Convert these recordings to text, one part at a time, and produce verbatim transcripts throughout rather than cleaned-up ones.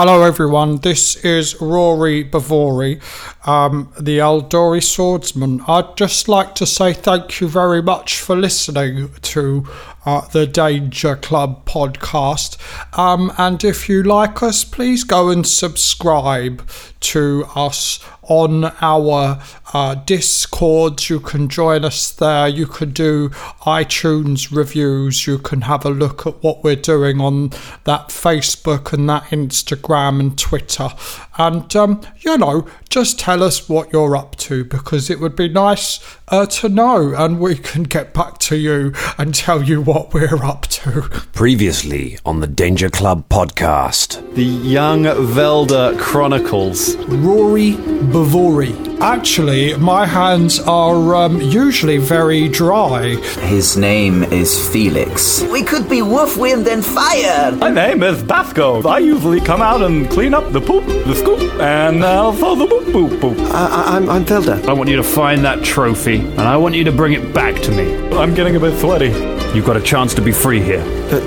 Hello everyone, this is Rory Bavori, um, the Aldori swordsman. I'd just like to say thank you very much for listening to uh, the Danger Club podcast. Um, and if you like us, please go and subscribe to us on our uh, Discord. You can join us there. You can do iTunes reviews. You can have a look at what we're doing on that Facebook and that Instagram and Twitter. And, um, you know, just tell us what you're up to, because it would be nice uh, to know, and we can get back to you and tell you what we're up to. Previously on the Danger Club podcast. The Young Velder Chronicles. Rory Bavori. Actually, my hands are um, usually very dry. His name is Felix. We could be wolf, wind and fire. My name is Basco. I usually come out and clean up the poop, the scoop, and I'll throw the boop boop boop. I, I, I'm, I'm Velder. I want you to find that trophy, and I want you to bring it back to me. I'm getting a bit sweaty. You've got a chance to be free here. But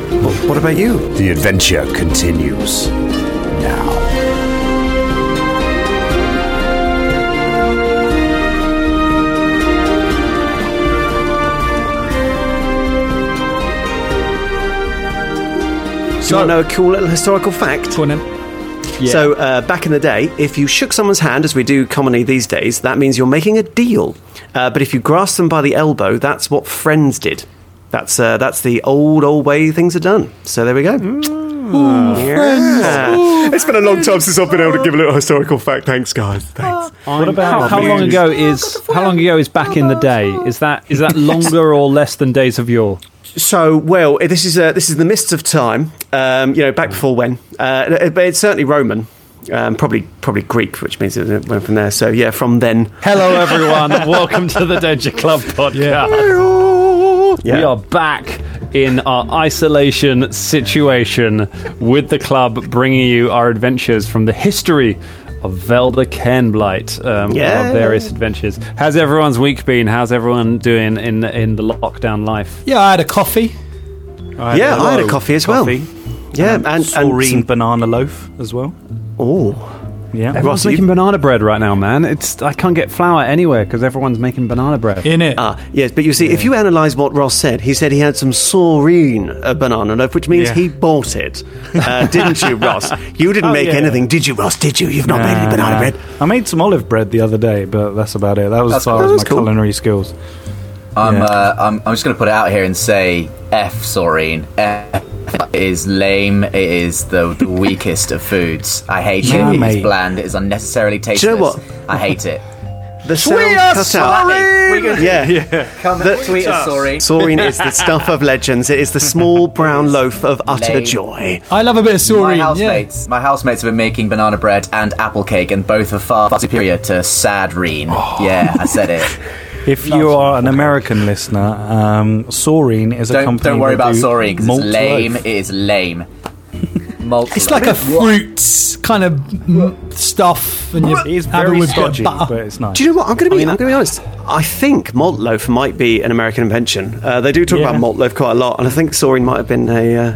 what about you? The adventure continues now. Do you want to know a cool little historical fact? Go on then. Yeah. So, uh, back in the day, if you shook someone's hand, as we do commonly these days, that means you're making a deal. Uh, but if you grasp them by the elbow, that's what friends did. That's uh, that's the old, old way things are done. So there we go. Mm. Ooh, yeah. friends. Ooh, it's been a long time since I've been able to give a little historical fact. Thanks, guys. Thanks. I'm what about how, how long ago is how long ago is back in the day? Is that is that longer or less than days of yore? So, well, this is uh, this is the mists of time, um, you know, back before when. Uh, it, it's certainly Roman, um, probably probably Greek, which means it went from there. So, yeah, from then. Hello, everyone. Welcome to the Danger Club podcast. Yeah. We are back in our isolation situation with the club, bringing you our adventures from the history of Velder Cairnblight, um, yeah. our various adventures. How's everyone's week been? How's everyone doing in in the lockdown life? Yeah, I had a coffee. I had yeah, a I had a coffee as coffee. well. Yeah, um, and Soreen some... banana loaf as well. Oh. Yeah. Everyone's Ross, making you... banana bread right now, man. It's I can't get flour anywhere because everyone's making banana bread. In it. Ah, yes, but you see, yeah. if you analyse what Ross said, he said he had some Soreen uh, banana loaf, which means yeah. he bought it. Uh, didn't you, Ross? You didn't oh, make yeah. anything, did you, Ross? Did you? You've not nah, made any banana nah. bread. I made some olive bread the other day, but that's about it. That was that's as far as my cool. culinary skills. I'm, yeah. uh, I'm, I'm just going to put it out here and say F Soreen. F. It is lame. It is the, the weakest of foods. I hate yeah, it. Mate. It is bland. It is unnecessarily tasteless. Do you know what? I hate it. The tweet us, Soreen! Yeah. yeah. Come the, tweet us, Soreen. Soreen is the stuff of legends. It is the small brown loaf of utter lame. joy. I love a bit of Soreen. My housemates, yeah. my housemates have been making banana bread and apple cake, and both are far, far superior to Sadreen. Oh. Yeah, I said it. If you are an American listener, um, Soreen is don't, a company. Don't worry about do Soreen, because it's lame. Loaf. It is lame. Malt it's loaf. Like a fruits kind of stuff, and it is very stodgy, but it's nice. Do you know what? I'm going to be. I mean, I'm going to be honest. I think malt loaf might be an American invention. Uh, they do talk yeah. about malt loaf quite a lot, and I think Soreen might have been a. Uh,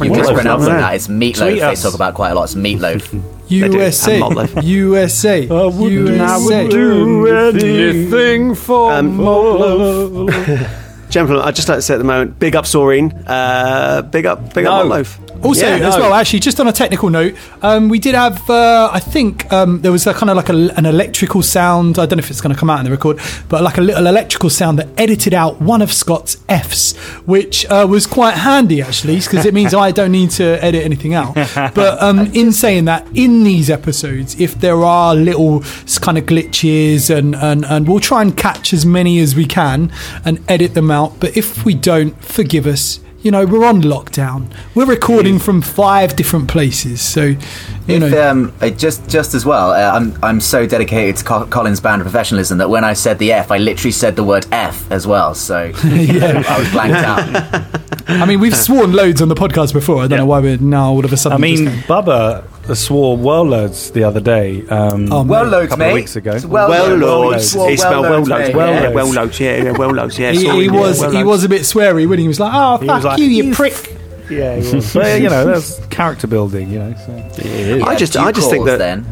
You just pronounce them that. It's meatloaf. They talk about quite a lot. It's meatloaf. U S A. U S A. I wouldn't do anything for meatloaf. Gentlemen, I'd just like to say at the moment, big up Soreen. Uh, big up, big up meatloaf. Also, yeah, no. as well, actually, just on a technical note, um, we did have, uh, I think, um, there was a kind of like a, an electrical sound. I don't know if it's going to come out in the record, but like a little electrical sound that edited out one of Scott's Fs, which uh, was quite handy, actually, because it means I don't need to edit anything out. But um, in saying that, in these episodes, if there are little kind of glitches, and, and, and we'll try and catch as many as we can and edit them out. But if we don't, forgive us. You know, we're on lockdown. We're recording from five different places, so you if, know. Um, just, just as well. Uh, I'm, I'm so dedicated to Co- Colin's band of professionalism that when I said the F, I literally said the word F as well. So yeah. I was blanked out. I mean, we've sworn loads on the podcast before. I don't yeah. know why we're now all of a sudden. I mean, just Bubba swore well loads the other day. Um, oh, well loads, mate. A couple mate. of weeks ago. It's well well loads. He spelled well loads. Well well loads. Yeah, well loads. Yeah. He was, he was a bit sweary when he was like, "Oh, fuck." You, you prick. Yeah, he was. But you know, that's character building. You know, so. yeah, I just, I just think that. Then.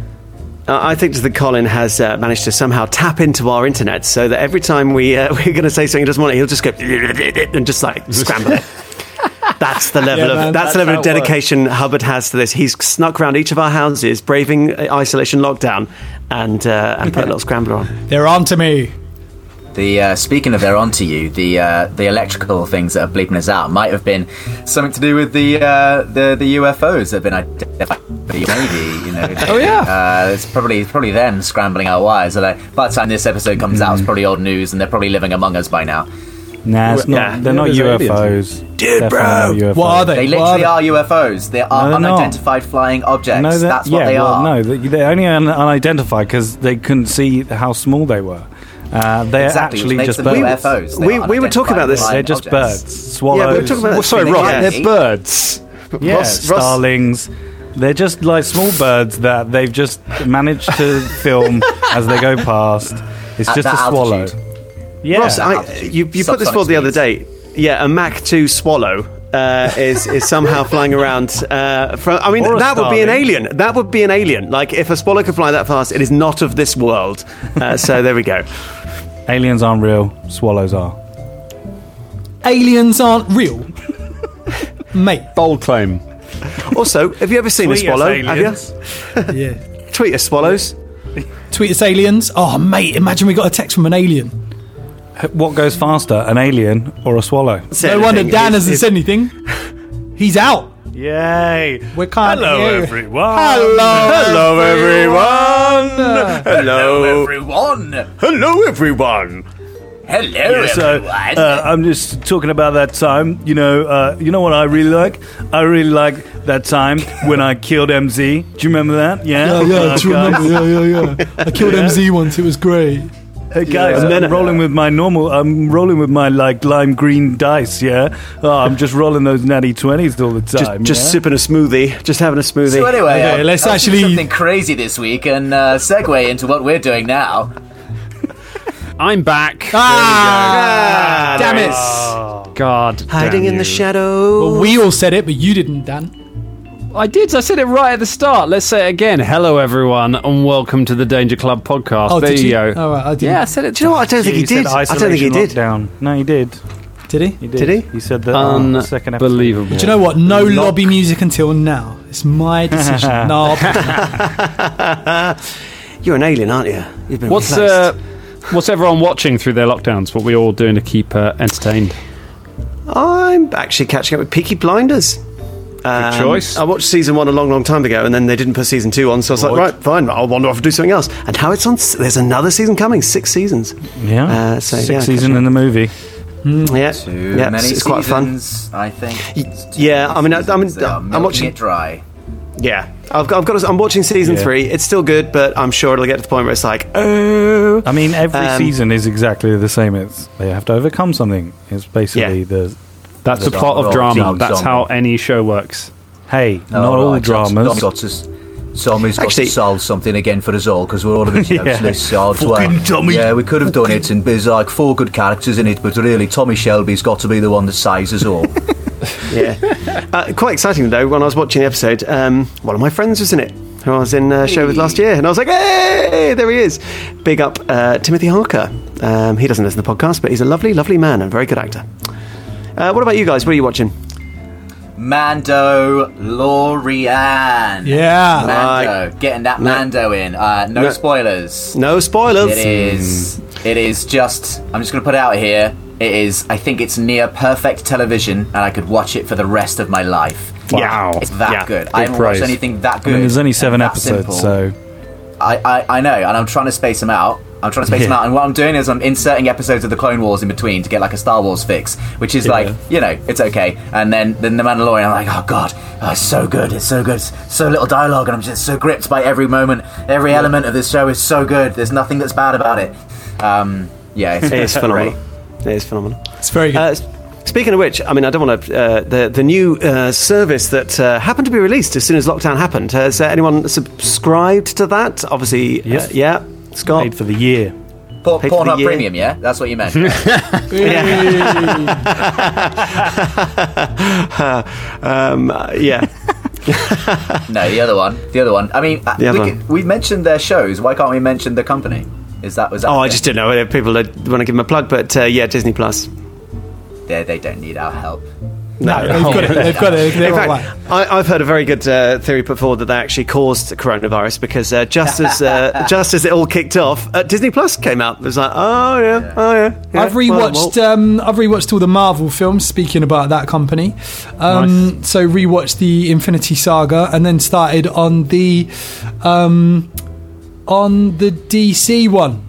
Uh, I think that Colin has uh, managed to somehow tap into our internet, so that every time we uh, we're going to say something he doesn't want it, he'll just go and just like scramble it. That's the level yeah, of man, that's, that's the level of dedication Hubbard has to this. He's snuck around each of our houses, braving isolation, lockdown, and uh, and put a little scrambler on. They're on to me. The uh, speaking of they're on to you, the uh, the electrical things that are bleeping us out might have been something to do with the uh, the, the U F Os that have been identified. Maybe you know. oh yeah. Uh, it's probably probably them scrambling our wires. Although by the time this episode comes mm. out, it's probably old news, and they're probably living among us by now. Nah, it's not, nah, they're not U F Os. Aliens. Dude, they're bro. U F Os. What are they? They literally are, they? are U F Os. They are no, unidentified not. flying objects. No, That's what yeah, they well, are. No, they're only un- unidentified because they couldn't see how small they were. Uh, they're exactly, actually just birds. U F Os. We, we were talking about this. They're just objects. birds. Swallows. Yeah, we were talking about well, sorry, Ross. Yes. They're birds. Yeah, Ross, starlings. They're just like small birds that they've just managed to film as they go past. It's At just a swallow. Altitude. Yeah. Ross, I, you, you put this forward the other day. Yeah, a Mach two swallow uh, is is somehow flying around. Uh, from, I mean, that starling. would be an alien. That would be an alien. Like, if a swallow could fly that fast, it is not of this world. Uh, so there we go. Aliens aren't real. Swallows are. Aliens aren't real? Mate. Bold claim. Also, have you ever seen Tweet a swallow? Aliens. Have you? yeah. Tweet us swallows. Tweet us aliens. Oh, mate, imagine we got a text from an alien. What goes faster, an alien or a swallow? No wonder Dan it's, hasn't it's, said anything. He's out. Yay. We can't Hello, hear. everyone. Hello, Hello everyone. everyone. Hello, everyone. Hello, everyone. Hello, yeah, so, everyone. Uh, I'm just talking about that time. You know, uh, you know what I really like? I really like that time when I killed M Z. Do you remember that? Yeah, yeah, yeah. Uh, do you remember? Yeah, yeah, yeah. I killed yeah. M Z once. It was great. Hey guys, yeah. I'm rolling with my normal, I'm rolling with my, like, lime green dice, yeah? Oh, I'm just rolling those natty twenties all the time. Just, just yeah? sipping a smoothie, just having a smoothie. So anyway, okay, I'll, let's I'll actually do something crazy this week and uh, segue into what we're doing now. I'm back. Ah! ah damn it. Oh, God. Hiding in the shadow. Well, we all said it, but you didn't, Dan. I did. I said it right at the start. Let's say it again. Hello, everyone, and welcome to the Danger Club podcast. Oh, there did you go. Oh, right, I did. Yeah, I said it. Do you know what? I don't think he did. I don't think he did. Lockdown. No, he did. Did he? He did. did he? He said that on the second episode. Unbelievable. But do you know what? No Lock. lobby music until now. It's my decision. no. I'll You're an alien, aren't you? You've been what's, uh, what's everyone watching through their lockdowns? What are we all doing to keep uh, entertained? I'm actually catching up with Peaky Blinders. Um, Good choice. I watched season one a long, long time ago, and then they didn't put season two on, so I was Lord. like, right, fine, I'll wander off and do something else. And now it's on. There's another season coming, six seasons. Yeah, uh, so, six yeah, season in the movie. Mm. Yeah, Too yeah, many it's, it's seasons, quite fun. I think. Yeah, I mean, I, I mean, I'm watching it dry. Yeah, I've got, I've got. I'm watching season yeah. three. It's still good, but I'm sure it'll get to the point where it's like, oh. I mean, every um, season is exactly the same. It's they have to overcome something. It's basically yeah. the. That's the, the plot of drama. That's how any show works. Hey, no, not all no, dramas. Tommy's got Actually, to solve something again for us all because we're all a bit useless. yeah. Fucking Tommy. Yeah, we could have done it, and there's like four good characters in it, but really, Tommy Shelby's got to be the one that saves us all. yeah. Uh, quite exciting though. When I was watching the episode, um, one of my friends was in it, who I was in a show with last year, and I was like, hey, there he is. Big up, uh, Timothy Harker. Um, he doesn't listen to the podcast, but he's a lovely, lovely man and a very good actor. Uh, what about you guys? What are you watching? Mandalorian. Yeah. Mando. Right. Getting that Mando in. Uh, no, no spoilers. No spoilers. It is. Mm. It is just. I'm just going to put it out here. It is. I think it's near perfect television, and I could watch it for the rest of my life. Wow. It's that yeah. good. good. I haven't price. watched anything that good. I mean, there's only seven episodes, so. I, I, I know, and I'm trying to space them out. I'm trying to space yeah. them out, and what I'm doing is I'm inserting episodes of the Clone Wars in between to get like a Star Wars fix, which is yeah. like, you know, it's okay. And then, then the Mandalorian, I'm like, oh god, oh, it's so good, it's so good, it's so little dialogue, and I'm just so gripped by every moment, every yeah. element of this show is so good. There's nothing that's bad about it. Um, yeah, it's, it is phenomenal. It is phenomenal. It's very good. Uh, Speaking of which, I mean, I don't want to. Uh, the the new uh, service that uh, happened to be released as soon as lockdown happened. Has uh, anyone subscribed to that? Obviously, yes. uh, yeah. Scott. Paid for the year. Por- Pornhub Premium, yeah? That's what you meant. Yeah. um, yeah. No, the other one. The other one. I mean, we, could, we mentioned their shows. Why can't we mention the company? Is that was that? Oh, I just didn't know whether people want to give them a plug, but uh, yeah, Disney Plus. They they don't need our help. No, no, they've got it. They've got it. In fact, I, I've heard a very good uh, theory put forward that they actually caused coronavirus because uh, just as uh, just as it all kicked off, uh, Disney Plus came out. It was like, oh yeah, yeah. oh yeah, yeah. I've rewatched. Well, well. Um, I've rewatched all the Marvel films. Speaking about that company, um, nice. So rewatched the Infinity Saga and then started on the um, on the D C one.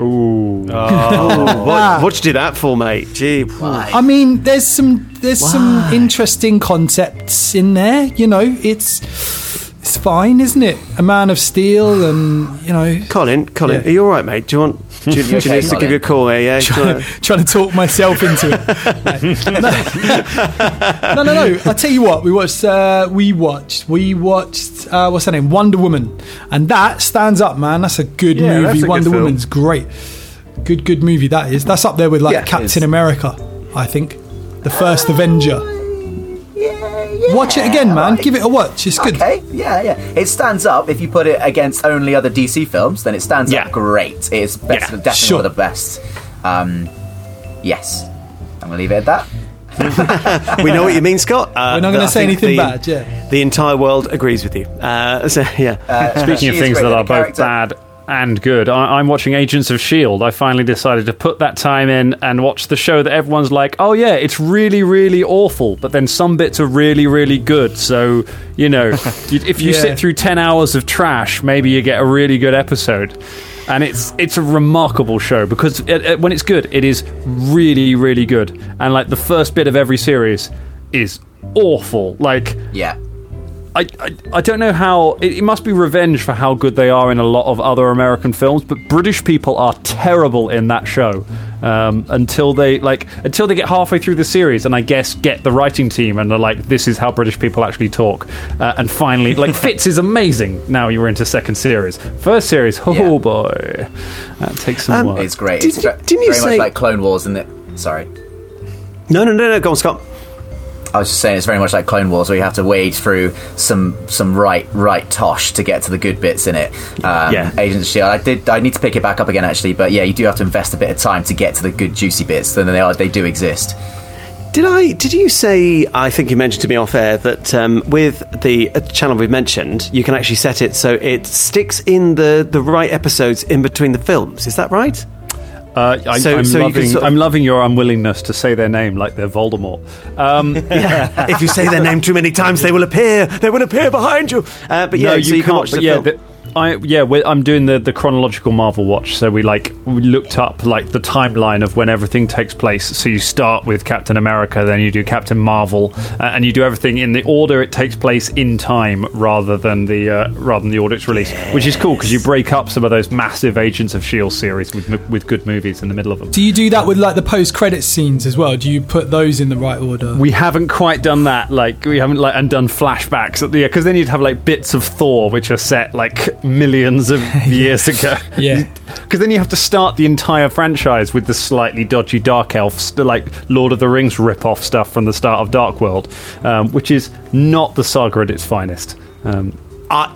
Ooh. Oh, what, what'd you do that for, mate? Gee, I mean, there's some there's Why? some interesting concepts in there. You know, it's it's fine, isn't it? A Man of Steel, and you know, Colin, Colin, yeah. Are you all right, mate? Do you want? Do you, do you okay, need Colin? to give you a call, mate? Yeah, trying, trying to talk myself into it. no. no, no, no. I tell you what, we watched. Uh, we watched. We watched. Uh, what's her name? Wonder Woman, and that stands up, man. That's a good yeah, movie. A Wonder good Woman's great. Good, good movie that is. That's up there with like yeah, Captain America, I think. The first uh, Avenger. Yeah, yeah. Watch it again, man. Right. Give it a watch. It's good. Okay. Yeah, yeah. It stands up if you put it against only other D C films. Then it stands yeah. up great. It's best, yeah, definitely sure. one of the best. Um, yes, I'm gonna leave it at that. We know what you mean, Scott. Uh, We're not gonna say anything the, bad. Yeah. The entire world agrees with you. Uh, so yeah. Uh, Speaking of things that are both bad and good, I- I'm watching Agents of S H I E L D I finally decided to put that time in and watch the show that everyone's like, oh yeah, it's really, really awful, but then some bits are really, really good. So, you know, if you yeah. sit through ten hours of trash, maybe you get a really good episode. And it's it's a remarkable show because it, it, when it's good, it is really, really good. And like the first bit of every series is awful. Like, yeah. I, I I don't know how it, it must be revenge for how good they are in a lot of other American films, but British people are terrible in that show um, until they like until they get halfway through the series and I guess get the writing team and they're like, this is how British people actually talk, uh, and finally like Fitz is amazing. Now you're into second series, first series. Oh yeah. boy, that takes some um, work. It's great. Did, it's did, didn't you very say- much like Clone Wars, isn't it? Sorry. No, no, no, no. Go on, Scott. I was just saying it's very much like Clone Wars where you have to wade through some some right right tosh to get to the good bits in it. Um, yeah. Agents of S H I E L D I did. I need to pick it back up again, actually. But yeah, you do have to invest a bit of time to get to the good juicy bits. Then they are they do exist. Did I? Did you say? I think you mentioned to me off air that um, with the channel we've mentioned, you can actually set it so it sticks in the the right episodes in between the films. Is that right? Uh, I, so, I'm, so loving, sort of... I'm loving your unwillingness to say their name like they're Voldemort. Um, yeah. If you say their name too many times, they will appear. They will appear behind you. Uh, but yeah, no, you, so you can't. Watch the yeah, film. The, I, yeah, we're, I'm doing the, the chronological Marvel watch. So we like we looked up like the timeline of when everything takes place. So you start with Captain America, then you do Captain Marvel, uh, and you do everything in the order it takes place in time, rather than the uh, rather than the order it's released, yes. which is cool because you break up some of those massive Agents of S H I E L D series with with good movies in the middle of them. Do you do that with like the post credits scenes as well? Do you put those in the right order? We haven't quite done that. Like we haven't like and done flashbacks at the because then you'd have like bits of Thor which are set like. Millions of years ago, yeah. Because then you have to start the entire franchise with the slightly dodgy Dark Elves, the like Lord of the Rings rip-off stuff from the start of Dark World, um, which is not the saga at its finest. Um, I,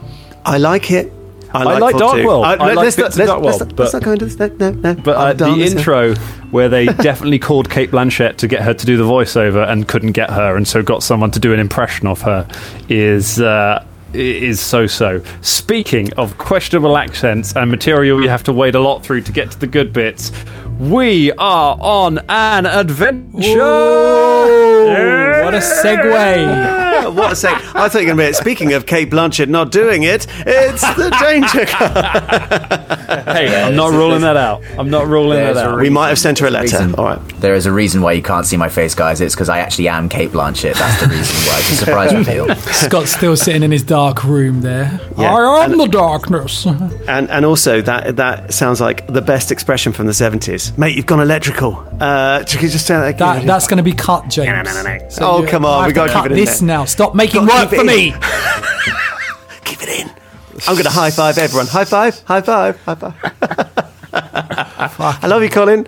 I like it. I like, I like Dark too. World. I, I like not, Dark World. Let's, let's not go into this. No, no, no. But uh, the intro where they definitely called Kate Blanchett to get her to do the voiceover and couldn't get her, and so got someone to do an impression of her is. Uh, is so-so. Speaking of questionable accents and material you have to wade a lot through to get to the good bits, we are on an adventure! Yeah. What a segue! What a segue. I thought you were going to be speaking of Kate Blanchett not doing it, it's the Danger Club! Hey, I'm not ruling that out. I'm not ruling There's that out. We might have sent her a letter. All right. There is a reason why you can't see my face, guys. It's because I actually am Kate Blanchett. That's the reason why. It's a surprise reveal. Scott's still sitting in his dark room there. Yeah. I am and, the darkness. And and also, that that sounds like the best expression from the seventies. Mate, you've gone electrical. Uh, just that, that, that's going to be cut, James. No, no, no, no. So oh, come on. We've got to cut this there. Now. Stop making work for in. Me. Keep it in. I'm going to high five everyone. High five, high five, high five. I love you, Colin.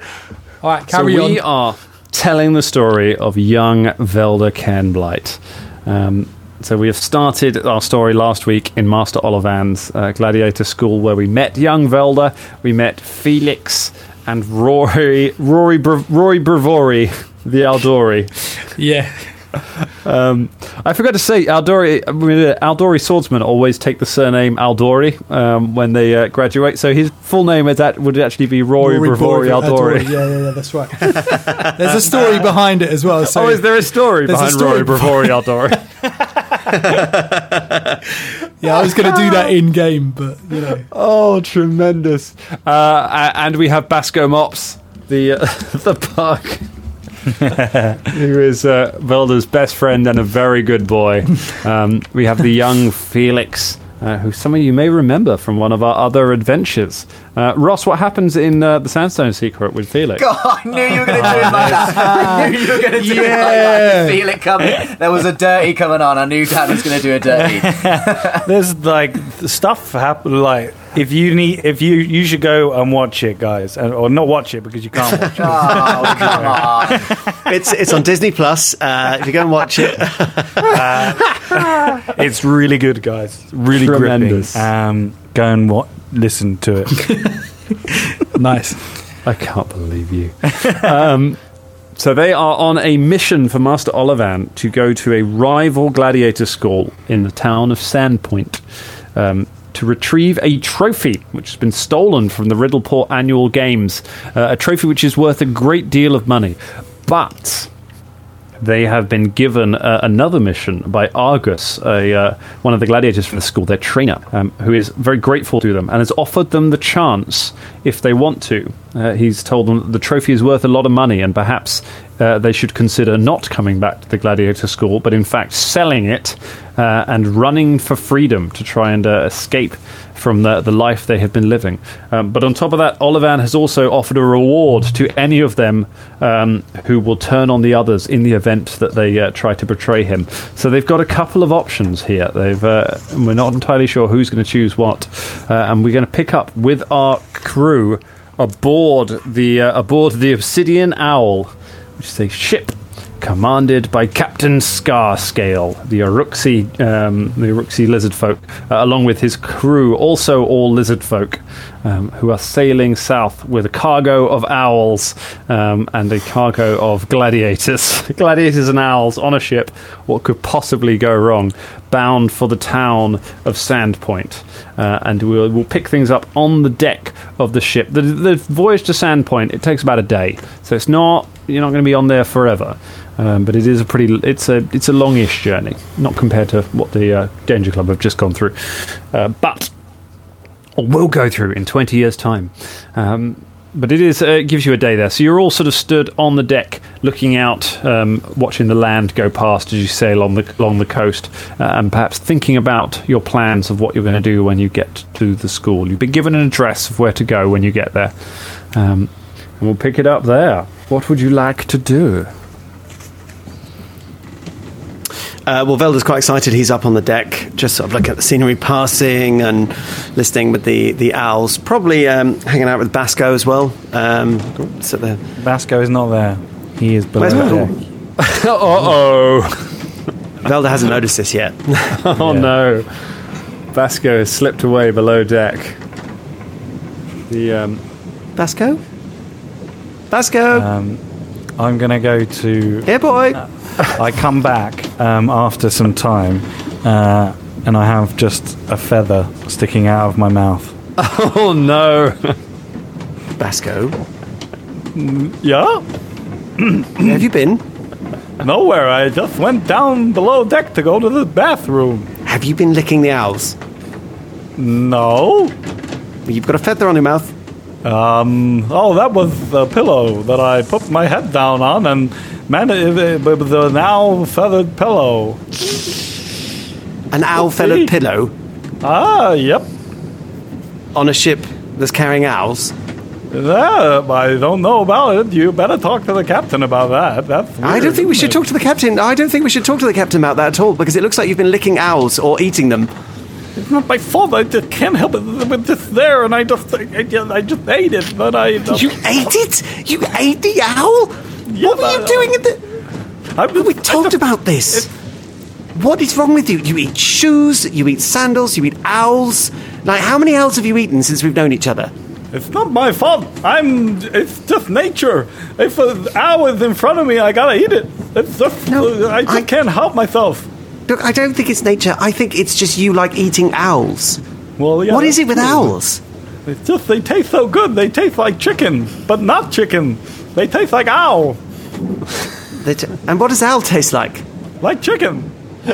All right, carry so on. We are telling the story of young Velder Cairnblight. Um, so we have started our story last week in Master Ollivan's uh, Gladiator School, where we met young Velder. We met Felix and Rory, Rory, Bra- Rory Bavori, the Aldori. Yeah. Um, I forgot to say, Aldori, Aldori swordsmen always take the surname Aldori um, when they uh, graduate. So his full name is that would actually be Rory Bavori Aldori. Aldori. Yeah, yeah, yeah, that's right. There's a story behind it as well. So oh, is there a story behind a story Rory Bavori Aldori? Yeah, I was going to do that in game, but you know. Oh, tremendous! Uh, and we have Basco Mops, the uh, the pug. Who is uh, Velder's best friend and a very good boy. Um, we have the young Felix, uh, who some of you may remember from one of our other adventures. Uh, Ross, what happens in uh, The Sandstone Secret with Felix? God, I knew you were going to do it like that. I knew you were going to do yeah. it like that. You feel it coming. There was a dirty coming on. I knew Dan was going to do a dirty. There's like stuff happen like... If you need, if you, you should go and watch it, guys, and, or not watch it because you can't watch it. Oh, come on! It's it's on Disney Plus. Uh, if you go and watch it, uh, it's really good, guys. It's really tremendous. Gripping. Um, go and wa- listen to it. Nice. I can't believe you. Um, so they are on a mission for Master Ollivan to go to a rival gladiator school in the town of Sandpoint. Um, to retrieve a trophy which has been stolen from the Riddleport annual games, uh, a trophy which is worth a great deal of money, but they have been given uh, another mission by Argus, a, uh, one of the gladiators from the school, their trainer, um, who is very grateful to them and has offered them the chance if they want to. Uh, he's told them that the trophy is worth a lot of money and perhaps uh, they should consider not coming back to the gladiator school, but in fact selling it uh, and running for freedom to try and uh, escape from the, the life they have been living. Um, but on top of that, Ollivan has also offered a reward to any of them um, who will turn on the others in the event that they uh, try to betray him. So they've got a couple of options here. They've uh, we're not entirely sure who's going to choose what, uh, and we're going to pick up with our crew aboard the uh, aboard the Obsidian Owl, which is a ship commanded by Captain Scarscale, the Aruxi, um, the Aruxi lizard folk, uh, along with his crew, also all lizard folk, um, who are sailing south with a cargo of owls um, and a cargo of gladiators. Gladiators and owls on a ship. What could possibly go wrong? Bound for the town of Sandpoint. Uh, and we'll, we'll pick things up on the deck of the ship. The, the voyage to Sandpoint, it takes about a day. So it's not... You're not going to be on there forever. Um, but it is a pretty... It's a it's a longish journey, not compared to what the uh, Danger Club have just gone through. Uh, but... Or will go through in twenty years' time. Um, but it is uh, it gives you a day there. So you're all sort of stood on the deck, looking out, um, watching the land go past as you sail along the, along the coast, uh, and perhaps thinking about your plans of what you're going to do when you get to the school. You've been given an address of where to go when you get there. Um, and we'll pick it up there. What would you like to do? Uh, well, Velder's quite excited. He's up on the deck, just sort of looking at the scenery passing and listening with the, the owls. Probably um, hanging out with Basco as well. Um, so the Basco is not there. He is below the deck. Uh-oh. Velder hasn't noticed this yet. Oh, yeah. No. Basco has slipped away below deck. The um... Basco? Basco! Um, I'm going to go to... Here, boy! Uh, I come back um, after some time uh, and I have just a feather sticking out of my mouth. Oh no. Basco? Yeah? Where have you been? Nowhere. I just went down below deck to go to the bathroom. Have you been licking the owls? No. You've got a feather on your mouth. Um, oh, that was the pillow that I put my head down on and man, it was an owl-feathered pillow. An owl-feathered pillow? Ah, yep. On a ship that's carrying owls? Yeah, I don't know about it. You better talk to the captain about that. That's weird, I don't think we should it? talk to the captain. I don't think we should talk to the captain about that at all, because it looks like you've been licking owls or eating them. It's not my fault. I just can't help it. It's just there, and I just, I just, I just ate it. But I just, you ate it. You ate the owl. Yeah, what were you I, doing? At the? I, we talked I, about this. It, what is wrong with you? You eat shoes. You eat sandals. You eat owls. Like, how many owls have you eaten since we've known each other? It's not my fault. I'm. It's just nature. If an owl is in front of me, I gotta eat it. It's just. No, I just I, can't help myself. Look, I don't think it's nature. I think it's just you like eating owls. Well, yeah, what is it with owls? It's just they taste so good. They taste like chicken, but not chicken. They taste like owl. they t- and what does owl taste like? Like chicken. But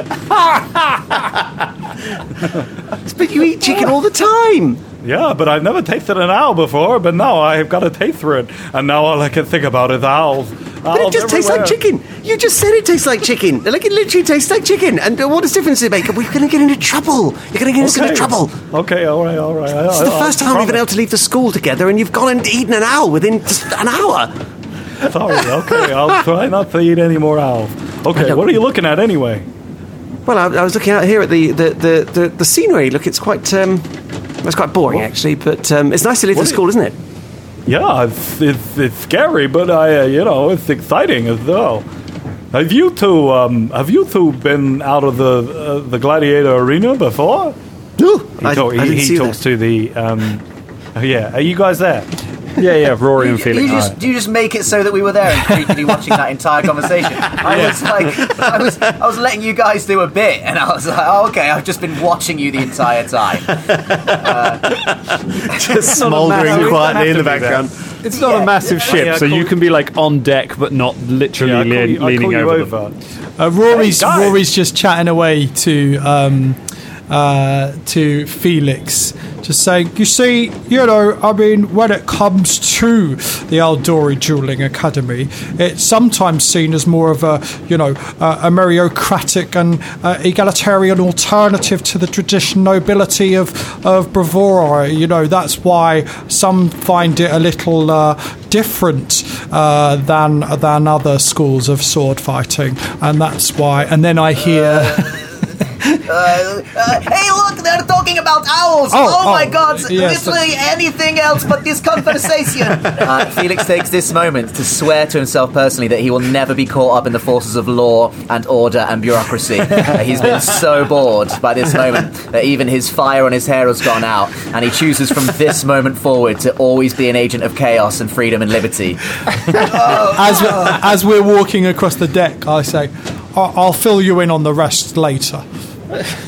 you eat chicken all the time. Yeah, but I've never tasted an owl before, but now I've got a taste for it. And now all I can think about is owls. owls but it just everywhere. tastes like chicken. You just said it tastes like chicken. Like, it literally tastes like chicken. And uh, what does difference does it make? We're going to get into trouble. You're going to get us okay. into trouble. Okay, all right, all right. It's the I'll, first I'll time we've been able to leave the school together, and you've gone and eaten an owl within just an hour. Sorry, okay, I'll try not to eat any more owls. Okay, what are you looking at anyway? Well, I, I was looking out here at the, the, the, the, the scenery. Look, it's quite... Um, It's quite boring, what? actually, but um, it's nice to live in school, isn't it? Yeah, it's it's, it's scary, but I, uh, you know, it's exciting as well. Have you two, um, have you two been out of the uh, the gladiator arena before? No, he I, talk, I he, didn't he see talks that. to the. Um, oh yeah, are you guys there? Yeah, yeah, Rory you, and Felix. You just, right. you just make it so that we were there and creepily watching that entire conversation. I yeah. was like, I was, I was letting you guys do a bit, and I was like, oh, okay, I've just been watching you the entire time. Uh, just smouldering quietly in the background. It's not yeah. a massive ship, yeah, so you can be like on deck, but not literally yeah, le- you, leaning over. over. Uh, Rory's hey, Rory's just chatting away to. Um, Uh, to Felix, just saying, you see, you know, I mean, when it comes to the Aldori Dueling Academy, it's sometimes seen as more of a, you know, uh, a meritocratic and uh, egalitarian alternative to the traditional nobility of, of Bravura. You know, that's why some find it a little uh, different uh, than, than other schools of sword fighting. And that's why, and then I hear... Uh... Uh, uh, hey, look, they're talking about owls. Oh, oh my oh, God, yes, literally uh, anything else but this conversation. uh, Felix takes this moment to swear to himself personally that he will never be caught up in the forces of law and order and bureaucracy. uh, he's been so bored by this moment that even his fire on his hair has gone out, and he chooses from this moment forward to always be an agent of chaos and freedom and liberty. oh, as, we're, oh. as we're walking across the deck, I say, I'll, I'll fill you in on the rest later.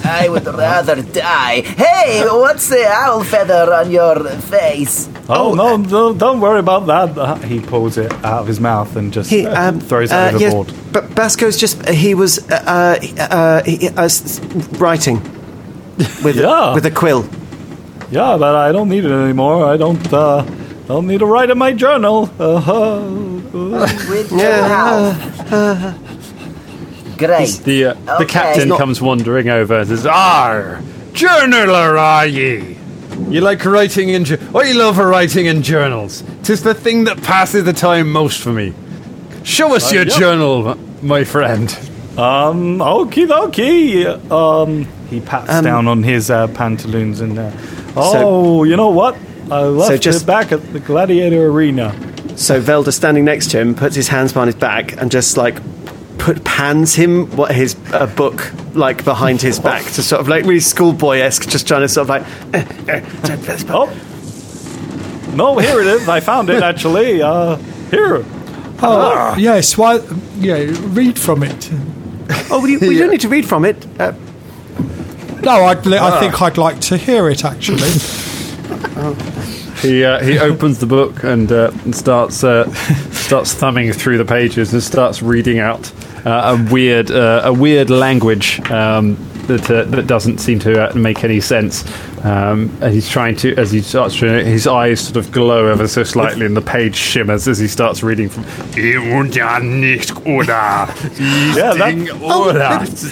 I would rather die. Hey, what's the owl feather on your face? Oh, oh no, no, don't worry about that. Uh, he pulls it out of his mouth and just he, um, throws it uh, overboard. Yes, but Basco's just, he was uh, uh, he, uh, writing with, yeah. a, with a quill. Yeah, but I don't need it anymore. I don't uh, don't need to write in my journal. Uh-huh. With your yeah. Great. The, uh, okay. the captain not- comes wandering over and says, "Arr, journaler are ye? You like writing in ju- I love writing in journals. 'Tis the thing that passes the time most for me. Show us uh, your yep. journal, my friend." Um, okie dokie. Um, he pats um, down on his uh, pantaloons and uh, oh, so, you know what? I left so just- it back at the gladiator arena. So Velder, standing next to him, puts his hands behind his back and just like Put pans him what his uh, book like behind his back to sort of like really schoolboy esque, just trying to sort of like. Eh, eh, oh no! Here it is. I found it actually. Uh, here. Oh ah. yes. Why? Yeah. Read from it. Oh, we, we yeah. don't need to read from it. Uh, no, I'd li- ah. I think I'd like to hear it actually. oh. He uh, he opens the book and, uh, and starts uh, starts thumbing through the pages and starts reading out uh, a weird uh, a weird language um, that uh, that doesn't seem to uh, make any sense. Um, and he's trying to as he starts reading, his eyes sort of glow ever so slightly, and the page shimmers as he starts reading from. yeah, that, oh,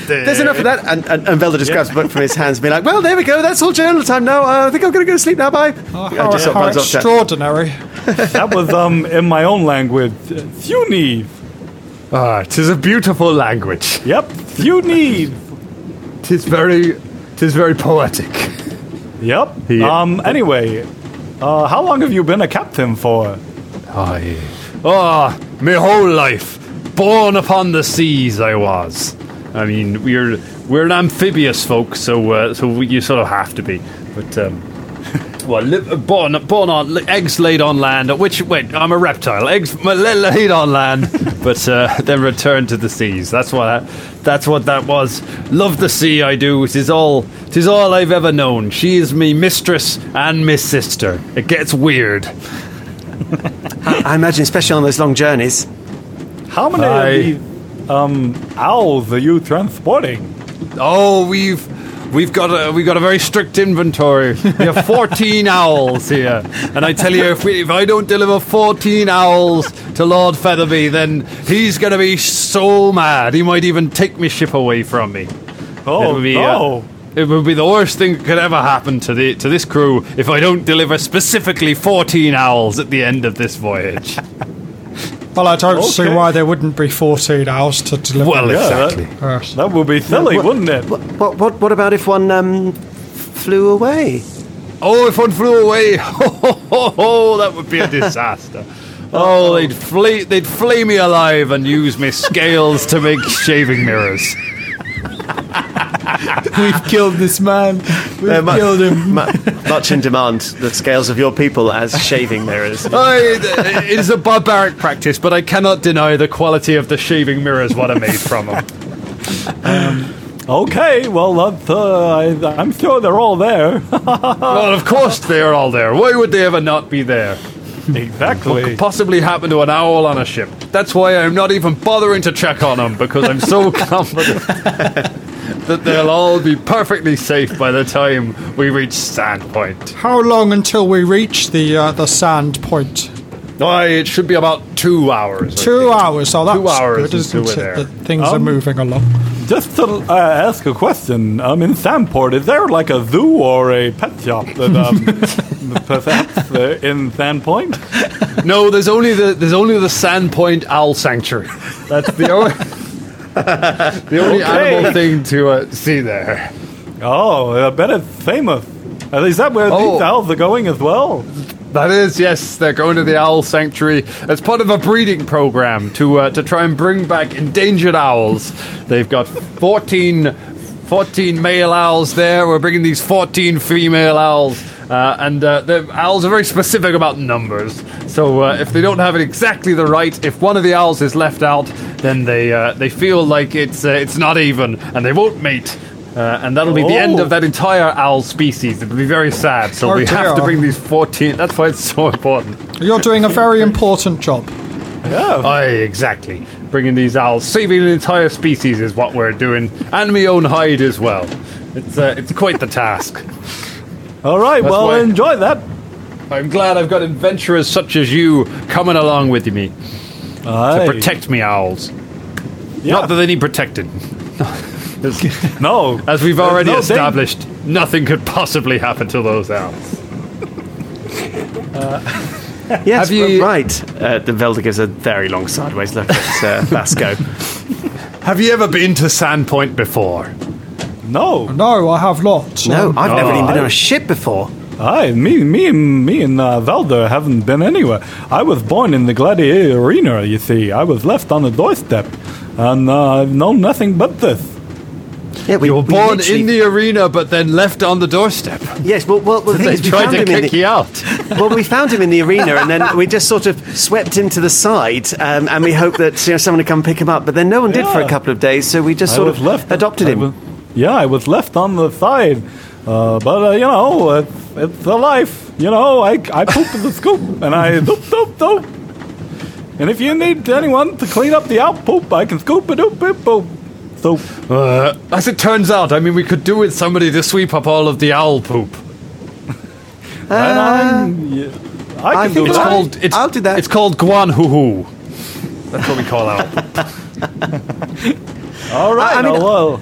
there's enough of that, and and, and Velder just yeah. grabs the book from his hands and be like, "Well, there we go. That's all journal time now. Uh, I think I'm going to go to sleep now. Bye." Oh, how just how, how extraordinary! That was um in my own language, Shuni. Ah, 'tis a beautiful language. Yep, Shuni. 'Tis very. is very poetic. Yep. Yeah. Um. Anyway, uh, how long have you been a captain for? I... Ah, oh, my whole life. Born upon the seas, I was. I mean, we're we're an amphibious folk, so uh, so we, you sort of have to be. But um, well, li- born born on li- eggs laid on land. Which wait, I'm a reptile. Eggs laid on land, but uh, then returned to the seas. That's what I, that's what that was. Love the sea, I do. It is all it is all I've ever known. She is me mistress and me sister. It gets weird. I imagine, especially on those long journeys. How many I, of the um, owls are you transporting? Oh, we've we've got a we've got a very strict inventory. We have fourteen owls here, and I tell you, if we if I don't deliver fourteen owls to Lord Featherby, then he's going to be so mad. He might even take my ship away from me. Oh it would be, no! Uh, it would be the worst thing that could ever happen to the to this crew if I don't deliver specifically fourteen owls at the end of this voyage. Well, I don't okay. see why there wouldn't be fourteen hours to deliver. Well, exactly. Yeah, that, that would be silly, yeah, what, wouldn't it? What, what What What about if one um, flew away? Oh, if one flew away, oh, oh, oh that would be a disaster. oh, they'd flay they'd flay me alive and use my scales to make shaving mirrors. We've killed this man. We've uh, mu- killed him. Mu- much in demand, the scales of your people as shaving mirrors. I, it is a barbaric practice, but I cannot deny the quality of the shaving mirrors what are made from them. Um, okay, well, uh, I, I'm sure they're all there. Well, of course they're all there. Why would they ever not be there? Exactly. What could possibly happen to an owl on a ship? That's why I'm not even bothering to check on them, because I'm so confident that they'll all be perfectly safe by the time we reach Sandpoint. How long until we reach the uh, the Sandpoint? Oh, it should be about two hours. Two hours, oh, that's two hours good, isn't it? There. That things um, are moving along. Just to uh, ask a question, um, in Sandport, is there like a zoo or a pet shop that um, perhaps uh, in Sandpoint? No, there's only the there's only the Sandpoint Owl Sanctuary. That's the only. The only okay. animal thing to uh, see there. Oh, I bet it's famous. Is that where oh. these owls are going as well? That is, yes. They're going to the owl sanctuary as part of a breeding program to uh, to try and bring back endangered owls. They've got fourteen, fourteen male owls there. We're bringing these fourteen female owls. Uh, and uh, the owls are very specific about numbers. So uh, if they don't have it exactly the right, if one of the owls is left out, then they uh, they feel like it's uh, it's not even, and they won't mate. Uh, and that'll be oh. the end of that entire owl species. It'll be very sad. So oh, we dear. have to bring these fourteen. That's why it's so important. You're doing a very important job. Yeah. Aye, exactly. Bringing these owls, saving an entire species is what we're doing, and my own hide as well. It's uh, it's quite the task. All right, That's well, enjoy that. I'm glad I've got adventurers such as you coming along with me Aye. to protect me owls. Yeah. Not that they need protected. No. As we've already no established, thing. nothing could possibly happen to those owls. uh, yes, you, right. Uh, the Velder gives a very long sideways look at uh, Basco. Have you ever been to Sandpoint before? No, no, I have not. No, um, I've no, never even been I, on a ship before. Aye, me, me, me, and uh, Velder haven't been anywhere. I was born in the Gladiator Arena. You see, I was left on the doorstep, and uh, I've known nothing but this. Yeah, we, you were we born literally... in the arena, but then left on the doorstep. Yes, well, well, well the they tried to kick the... you out. Well, we found him in the arena, and then we just sort of swept him to the side, um, and we hoped that you know someone would come pick him up. But then no one did yeah. for a couple of days, so we just I sort of left adopted him. Will... Yeah, I was left on the side, uh, but uh, you know, uh, it's a life. You know, I I pooped in the scoop, and I doop doop doop. And if you need anyone to clean up the out poop, I can scoop a doop doop doop. So, uh, as it turns out, I mean, we could do with somebody to sweep up all of the owl poop. Uh, and yeah, I can do it's called, it's, I'll do that. It's called Guanhuhu. That's what we call owl poop. All right, I, I mean, well.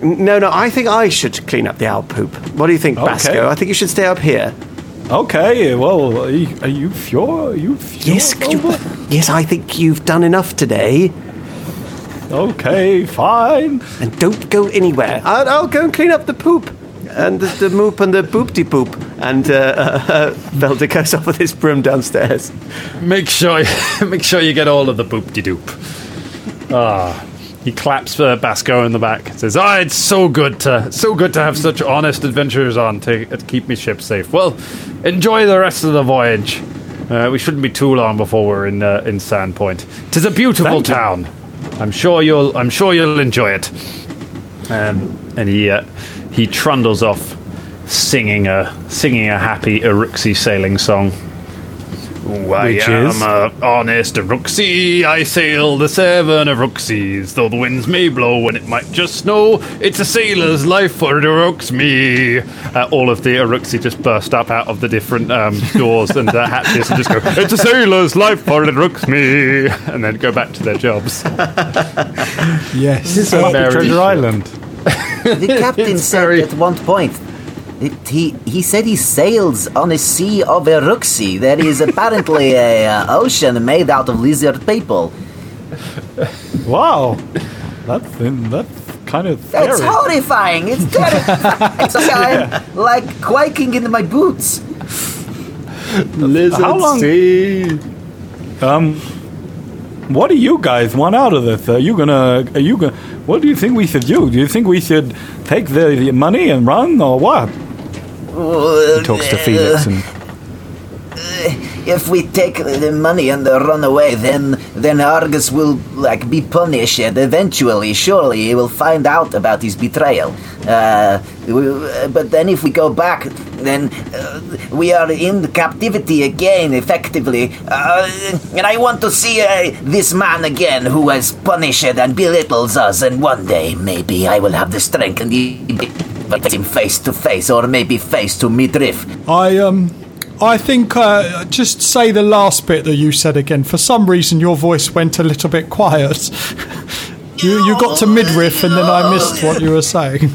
No, no, I think I should clean up the owl poop. What do you think, Basco? Okay. I think you should stay up here. Okay, well, are you, are you sure? Are you sure? Yes, you, yes, I think you've done enough today. Okay, fine. And don't go anywhere. I'll, I'll go and clean up the poop. and the, the moop and the boop-de-poop. And uh, uh, Velder goes off with his broom downstairs. Make sure make sure you get all of the boop-de-doop. Ah. He claps for Basco in the back and says, ah, oh, it's so good to so good to have such honest adventurers on to, to keep me ship safe. Well, enjoy the rest of the voyage. Uh, we shouldn't be too long before we're in uh, in Sandpoint. 'Tis a beautiful Thank town. You. I'm sure you'll I'm sure you'll enjoy it. Um, and he uh, he trundles off, singing a singing a happy Aruxi sailing song. Ooh, I Which am is? a honest Aruxi, I sail the seven Aruxis, though the winds may blow and it might just snow, it's a sailor's life for Arux me. Uh, all of the Aruxi just burst up out of the different um, doors and uh, hatches and just go, it's a sailor's life for Arux me, and then go back to their jobs. Yes. This is a Treasure Island. The captain said very... at one point, It, he he said he sails on a sea of Aruxi. There is apparently a uh, ocean made out of lizard people. Wow, that's that's kind of scary. That's horrifying. It's terrifying. It's yeah. I'm like quaking in my boots. Lizard How long? sea. Um. What do you guys want out of this? Are you gonna? Are you gonna? What do you think we should do? Do you think we should take the, the money and run, or what? Uh, he talks to Felix. And... If we take the money and run away, then then Argus will like be punished, and eventually, surely, he will find out about his betrayal. Uh, but then, if we go back, then uh, we are in captivity again, effectively. Uh, and I want to see uh, this man again, who has punished and belittles us. And one day, maybe I will have the strength and get him face to face, or maybe face to midriff. I um, I think uh, just say the last bit that you said again. For some reason, your voice went a little bit quiet. you you got to midriff, and then I missed what you were saying.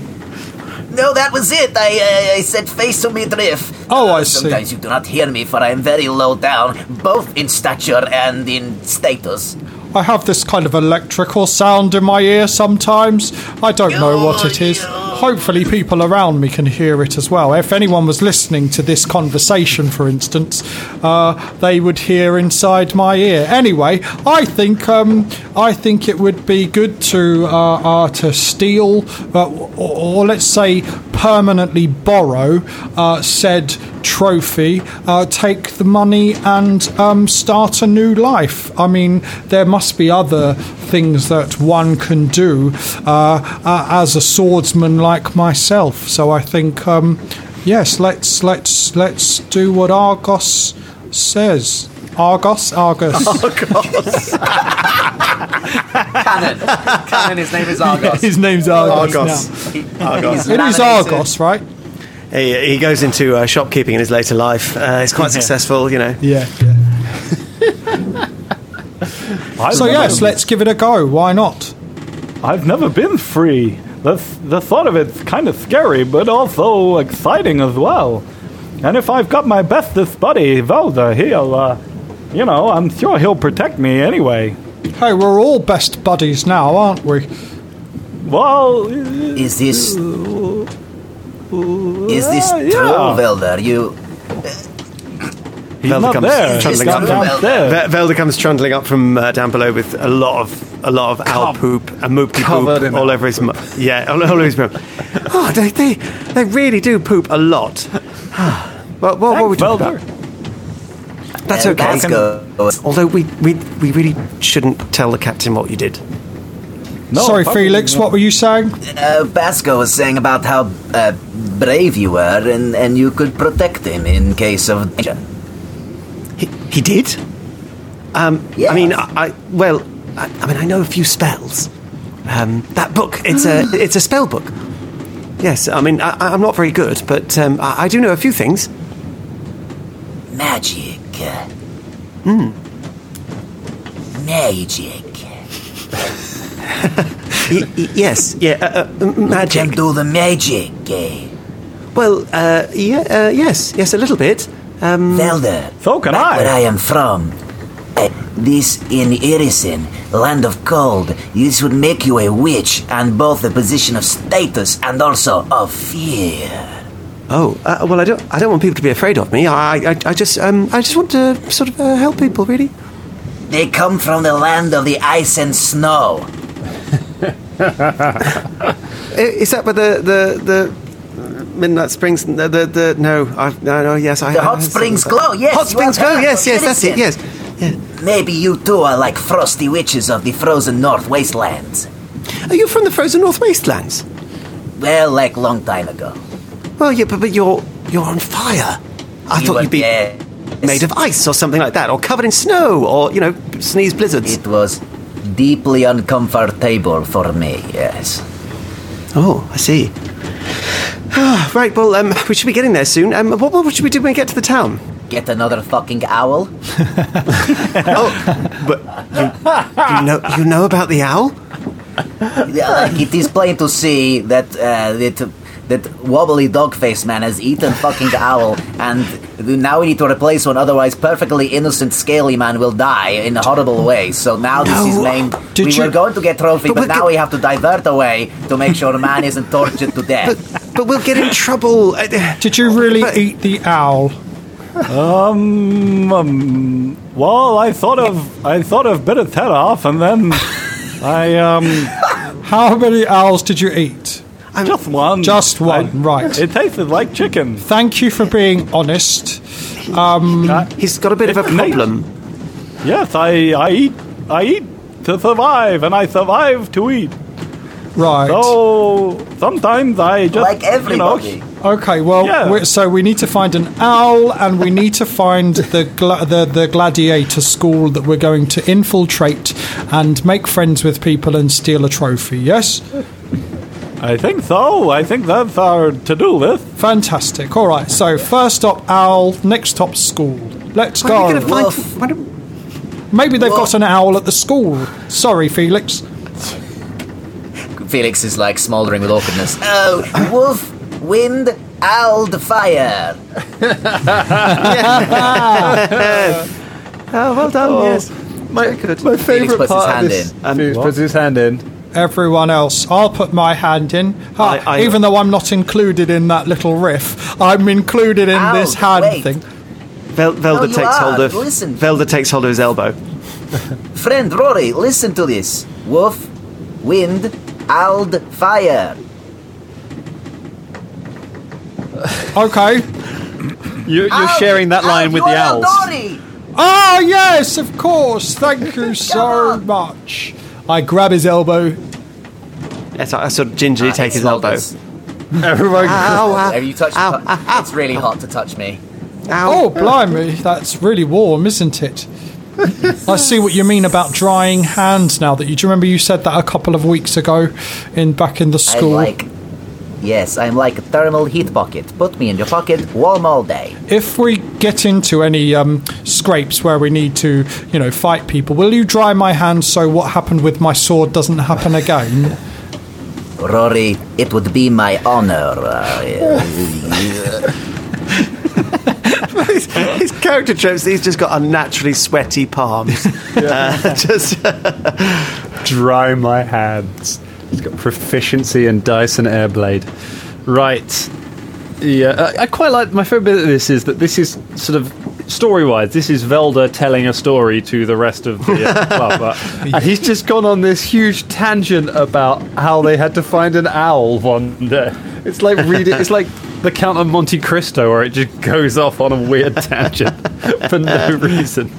No, that was it. I uh, I said face to midriff. Oh, I uh, see. Sometimes you do not hear me, for I am very low down, both in stature and in status. I have this kind of electrical sound in my ear sometimes. I don't know what it is. Hopefully people around me can hear it as well. If anyone was listening to this conversation, for instance, uh, they would hear inside my ear. Anyway, I think um, I think it would be good to uh, uh, to steal, uh, or, or let's say permanently borrow uh, said trophy, uh, take the money and um, start a new life. I mean, there must be other things that one can do uh, uh, as a swordsman like myself. So I think, um, yes, let's let's let's do what Argos says. Argos, Argus. Argos. Cannon. Cannon. His name is Argos. His name's Argos. Argos. He, Argos. It is Argos, right? He, he goes into uh, shopkeeping in his later life. Uh, he's quite yeah. successful, you know. Yeah. yeah. So yes, let's give it a go. Why not? I've never been free. The the thought of it's kind of scary, but also exciting as well. And if I've got my bestest buddy Velder, he'll, uh, you know, I'm sure he'll protect me anyway. Hey, we're all best buddies now, aren't we? Well, is this? Is this uh, yeah. true, Velder? You. He's Velder comes there. Trundling up from, there. Velder comes trundling up from uh, down below with a lot of a lot of owl poop and moop poop all over his mu- yeah all over his broom. Oh, they, they they really do poop a lot. Well, what, what were we talking Velder. about? That's okay. Basco. Although we, we we really shouldn't tell the captain what you did. No, Sorry, Felix. What were you saying? Uh, Basco was saying about how uh, brave you were, and and you could protect him in case of danger. He, he did? Um, yes. I mean, I, I well, I, I mean, I know a few spells. Um, that book, it's a it's a spell book. Yes, I mean, I, I'm not very good, but um, I, I do know a few things. Magic. Hmm. Magic. y- y- yes, yeah, uh, uh, magic. You can do the magic. Eh? Well, uh, yeah, uh, yes, yes, a little bit. Um, Velder, so can I. Where I am from, Uh, this in Irisin, land of cold, this would make you a witch and both a position of status and also of fear. Oh, uh, well, I don't I don't want people to be afraid of me. I I, I just um I just want to sort of uh, help people, really. They come from the land of the ice and snow. Is that where the, the, the Midnight Springs, the, the, the no, I, no, no, yes. I, the hot I, I springs glow, yes. Hot springs glow, yes, yes, that's it, yes. Yeah. Maybe you two are like frosty witches of the frozen north wastelands. Are you from the frozen north wastelands? Well, like long time ago. Well, yeah, but, but you're you're on fire. I you thought you'd be yes. made of ice or something like that, or covered in snow, or, you know, sneeze blizzards. It was deeply uncomfortable for me, yes. Oh, I see. Right, well, um, we should be getting there soon. Um, what, what should we do when we get to the town? Get another fucking owl? Oh, but you, you, know, you know about the owl? Like, it is plain to see that... Uh, that That wobbly dog-faced man has eaten fucking owl, and now we need to replace one. Otherwise, perfectly innocent scaly man will die in a horrible way. So now no. this is named. Did we you... were going to get trophy, but, but now get... we have to divert away to make sure man isn't tortured to death. But, but we'll get in trouble. Did you really but... eat the owl? Um, um. Well, I thought of I thought of bit of head off, and then I um. How many owls did you eat? I'm just one. Just one, I, right. It tasted like chicken. Thank you for being honest. Um, I, He's got a bit of a problem. Nice. Yes, I, I eat I eat to survive, and I survive to eat. Right. So sometimes I just... Like everybody. You know, okay, well, yeah. we're, so we need to find an owl, and we need to find the, gla- the the gladiator school that we're going to infiltrate and make friends with people and steal a trophy, yes? I think so. I think that's our to-do list. Fantastic. All right. So first up, owl. Next stop, school. Let's Why go. Are you find f- Why do- Maybe they've Whoa. got an owl at the school. Sorry, Felix. Felix is like smouldering with awkwardness. Oh, wolf, wind, owl, the fire. Oh, well done. Oh, yes. My, my favorite part of this. In. Felix puts his hand in. Everyone else, I'll put my hand in. Oh, I, I, even though I'm not included in that little riff, I'm included in ow, this hand wait. thing. Vel- Velder, no, takes hold of, Velder takes hold of his elbow. Friend Rory, listen to this. Wolf, wind, ald, fire. Okay. you, you're owl, sharing that line owl, with the owls. Aldori. Oh, yes, of course. Thank you so on. much. I grab his elbow. Yes, I sort of gingerly uh, take his elbow. Everyone, ow, ow, have you touched? Ow, ow, ow, it's really ow. hot to touch me. Ow. Oh, blimey! That's really warm, isn't it? I see what you mean about drying hands. Now that you do you remember, you said that a couple of weeks ago, in back in the school. I'm like, yes, I'm like a thermal heat pocket. Put me in your pocket, warm all day. If we get into any um, scrapes where we need to, you know, fight people, will you dry my hands so what happened with my sword doesn't happen again? Rory, it would be my honor. his, his character tropes, he's just got unnaturally sweaty palms. Yeah. uh, just dry my hands. He's got proficiency in dice and airblade. Right. Yeah, I, I quite like... My favourite bit of this is that this is sort of... Story-wise, this is Velder telling a story to the rest of the uh, club. Uh, and he's just gone on this huge tangent about how they had to find an owl one day. It's like reading... It's like the Count of Monte Cristo, where it just goes off on a weird tangent for no reason.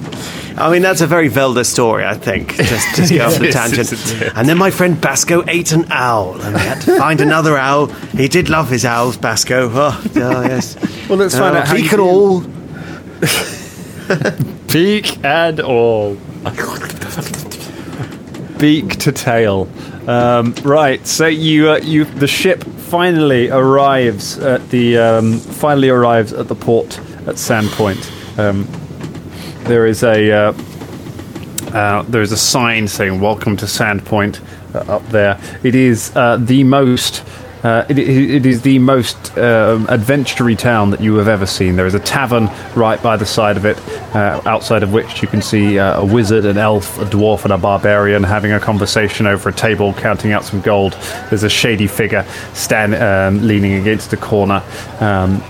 I mean, that's a very Velder story, I think. Just, just go yes, off the tangent. Yes, and then my friend Basco ate an owl, and we had to find another owl. He did love his owls, Basco. Oh, oh yes. Well, let's uh, find out. Peak and all. Peak and all. Beak to tail. Um, right. So you, uh, you, the ship finally arrives at the um, finally arrives at the port at Sandpoint. Um, There is a uh, uh, there is a sign saying "Welcome to Sandpoint" uh, up there. It is uh, the most Uh, it, it is the most um, adventure-y town that you have ever seen. There is a tavern right by the side of it, uh, outside of which you can see uh, a wizard, an elf, a dwarf, and a barbarian having a conversation over a table, counting out some gold. There's a shady figure stand, um, leaning against the corner. Um,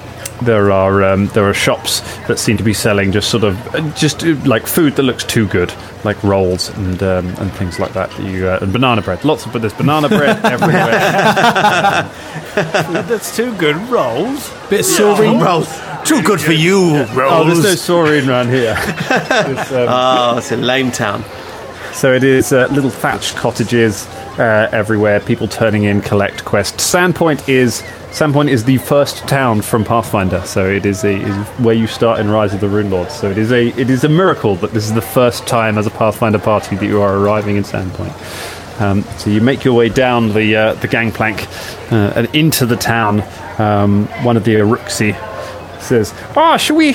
There are um, there are shops that seem to be selling just sort of just like food that looks too good, like rolls and um, and things like that. that you uh, and banana bread, lots of but there's banana bread everywhere. That's too good rolls. Bit of Soreen rolls. Too good for you rolls. Oh, there's no Soreen around here. It's, um, oh, it's a lame town. So it is uh, little thatched cottages uh, everywhere. People turning in collect quests. Sandpoint is. Sandpoint is the first town from Pathfinder, so it is, a, is where you start in Rise of the Runelords. So it is a it is a miracle that this is the first time as a Pathfinder party that you are arriving in Sandpoint. Um, so you make your way down the uh, the gangplank uh, and into the town. Um, one of the Aruxi says, "Oh, should we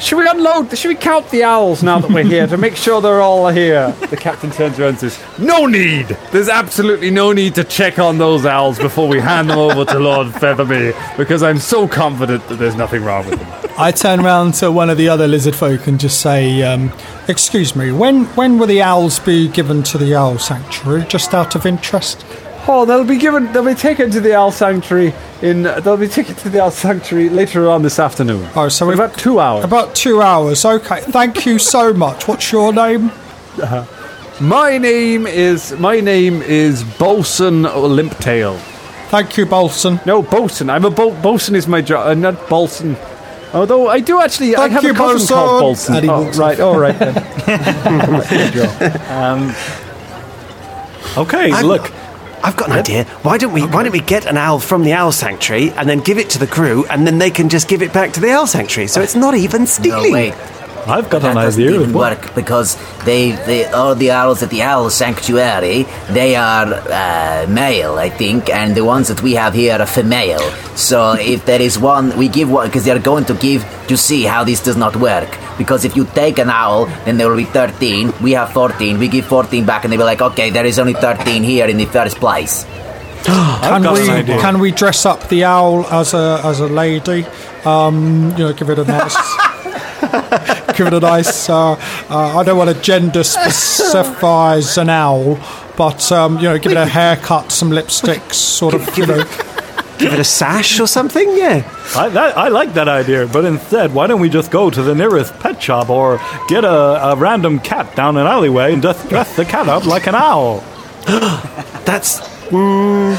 should we unload? Should we count the owls now that we're here to make sure they're all here?" The captain turns around and says, "No need. There's absolutely no need to check on those owls before we hand them over to Lord Featherby because I'm so confident that there's nothing wrong with them." I turn round to one of the other lizard folk and just say, um, "Excuse me, when when will the owls be given to the owl sanctuary? Just out of interest." Oh, they'll be given. They'll be taken to the Owl Sanctuary. In they'll be taken to the Owl Sanctuary later on this afternoon. Oh, so we've about two hours. About two hours. Okay. Thank you so much. What's your name? Uh-huh. My name is my name is Bolson Limptail. Thank you, Bolson. No, Bolson. I'm a Bo- Bolson is my job. Uh, not Bolson. Although I do actually, Thank I have you, a cousin Bolson. called Bolson. Oh, right. All oh, right then. um, okay. I'm, look. I've got an yep. idea. Why don't we? Okay. Why don't we get an owl from the owl sanctuary and then give it to the crew, and then they can just give it back to the owl sanctuary? So it's not even stealing. No, wait. I've got that an idea. It doesn't work because they, they, all the owls at the owl sanctuary, they are uh, male, I think, and the ones that we have here are female. So if there is one, we give one because they are going to give to see how this does not work. Because if you take an owl, then there will be thirteen. We have fourteen. We give fourteen back, and they'll be like, okay, there is only thirteen here in the first place. Can we can we dress up the owl as a as a lady? Um, you know, give it a nice, give it a nice. Uh, uh, I don't want to gender specify an owl, but um, you know, give it a haircut, some lipsticks, sort of, you know. Give it a sash or something, yeah. I, that, I like that idea, but instead, why don't we just go to the nearest pet shop or get a, a random cat down an alleyway and just dress the cat up like an owl? That's... Mm.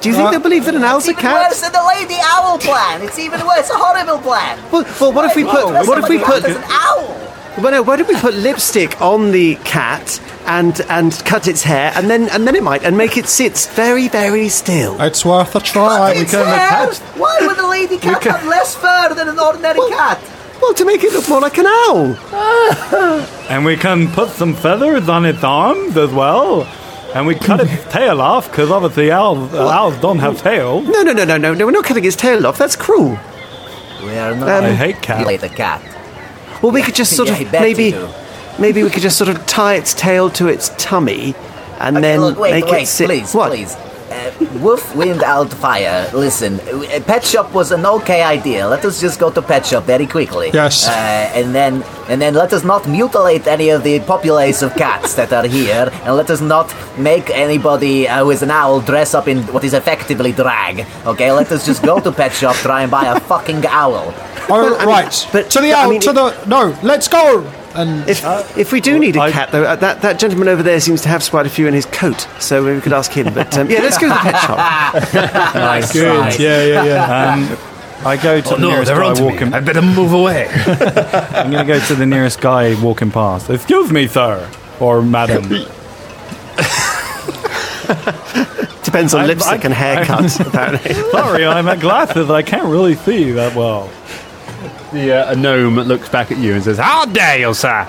Do you think uh, they believe that an owl's a cat? It's even worse than the lady owl plan. It's even worse. A horrible plan. Well, well what if we put... What if we put... An owl. Well, no, why don't we put lipstick on the cat and and cut its hair and then and then it might and make it sit very, very still. It's worth a try. Cut its hair? Why would a lady cat have less fur than an ordinary well, cat? Well, to make it look more like an owl. And we can put some feathers on its arms as well. And we cut its tail off because obviously owls, owls don't have tails. No, no, no, no, no, no. We're not cutting its tail off. That's cruel. We are not. Um, I hate cats. You hate the cat. Well, we could just sort of yeah, maybe, maybe we could just sort of tie its tail to its tummy, and okay, then look, wait, make wait, it sit. Please, what? please. Uh, woof, wind, out, fire. Listen, uh, pet shop was an okay idea. Let us just go to pet shop very quickly. Yes. Uh, and then, and then let us not mutilate any of the populace of cats that are here, and let us not make anybody uh, who is an owl dress up in what is effectively drag. Okay, let us just go to pet shop, try and buy a fucking owl. Oh, well, right. I mean, but to the owl, I mean, to the no. Let's go. And if uh, if we do need a cat, though, that, that gentleman over there seems to have quite a few in his coat, so maybe we could ask him. But um, yeah, let's go to the pet shop. Nice, good. Right. Yeah, yeah, yeah. Um, I go to oh, the no, nearest guy walking. I better move away. I'm going to go to the nearest guy walking past. Excuse me, sir or madam. Depends on I'm, lipstick I'm, and haircuts. Apparently, sorry, I'm at glasses. I can't really see that well. The uh, gnome looks back at you and says, "How dare you, sir?"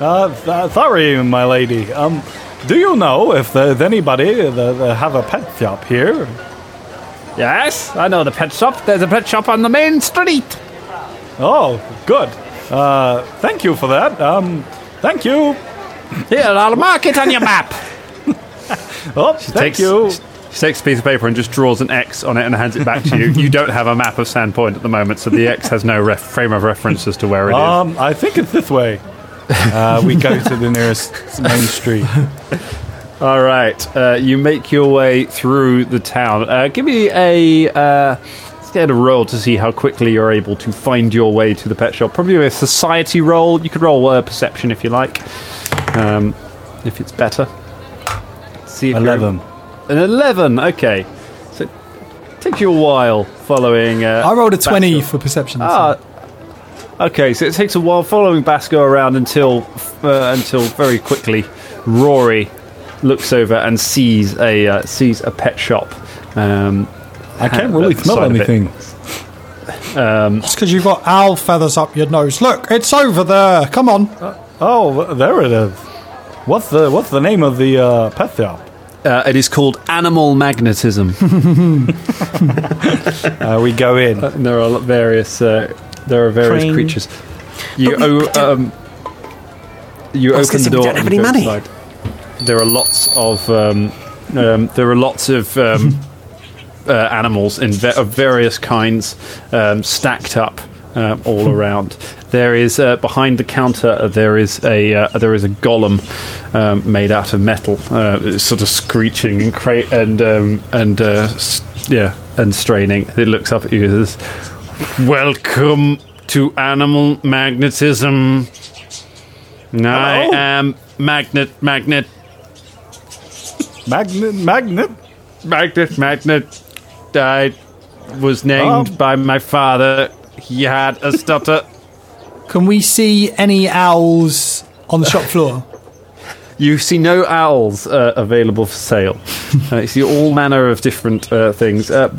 Uh, th- sorry, my lady. Um, do you know if there's anybody that, that have a pet shop here? Yes, I know the pet shop. There's a pet shop on the main street. Oh, good. Uh, thank you for that. Um, thank you. Here, I'll mark it on your map. Oh, she thank takes, you. She takes a piece of paper and just draws an X on it and hands it back to you. You don't have a map of Sandpoint at the moment, so the X has no ref- frame of reference as to where it is. Um, I think it's this way. Uh, we go to the nearest main street. All right. Uh, you make your way through the town. Uh, give me a... Uh, get a roll to see how quickly you're able to find your way to the pet shop. Probably a society roll. You could roll a perception if you like. Um, if it's better. See if eleven. An eleven, okay. So it takes you a while following... Uh, I rolled a twenty Basco. For perception. Ah, okay, so it takes a while following Basco around until uh, until very quickly Rory looks over and sees a uh, sees a pet shop. Um, I can't really smell anything. Um, it's because you've got owl feathers up your nose. Look, it's over there. Come on. Uh, oh, there it is. What's the What's the name of the uh, pet shop? Uh, it is called Animal Magnetism. uh, we go in. Uh, there are various uh, there are various Train. creatures. You o- um, you open the door. We don't have any money. Inside. There are lots of um, um, there are lots of um, uh, animals in ve- of various kinds um, stacked up uh, all around. There is uh, behind the counter. Uh, there is a uh, there is a golem um, made out of metal, uh, sort of screeching and cra- and um, and uh, st- yeah and straining. It looks up at you and says, "Welcome to Animal Magnetism. I Hello? am Magnet Magnet Magnet Magnet Magnet Magnet. I was named oh. by my father. He had a stutter." Can we see any owls on the shop floor? You see no owls uh, available for sale. Uh, you see all manner of different uh, things. Uh,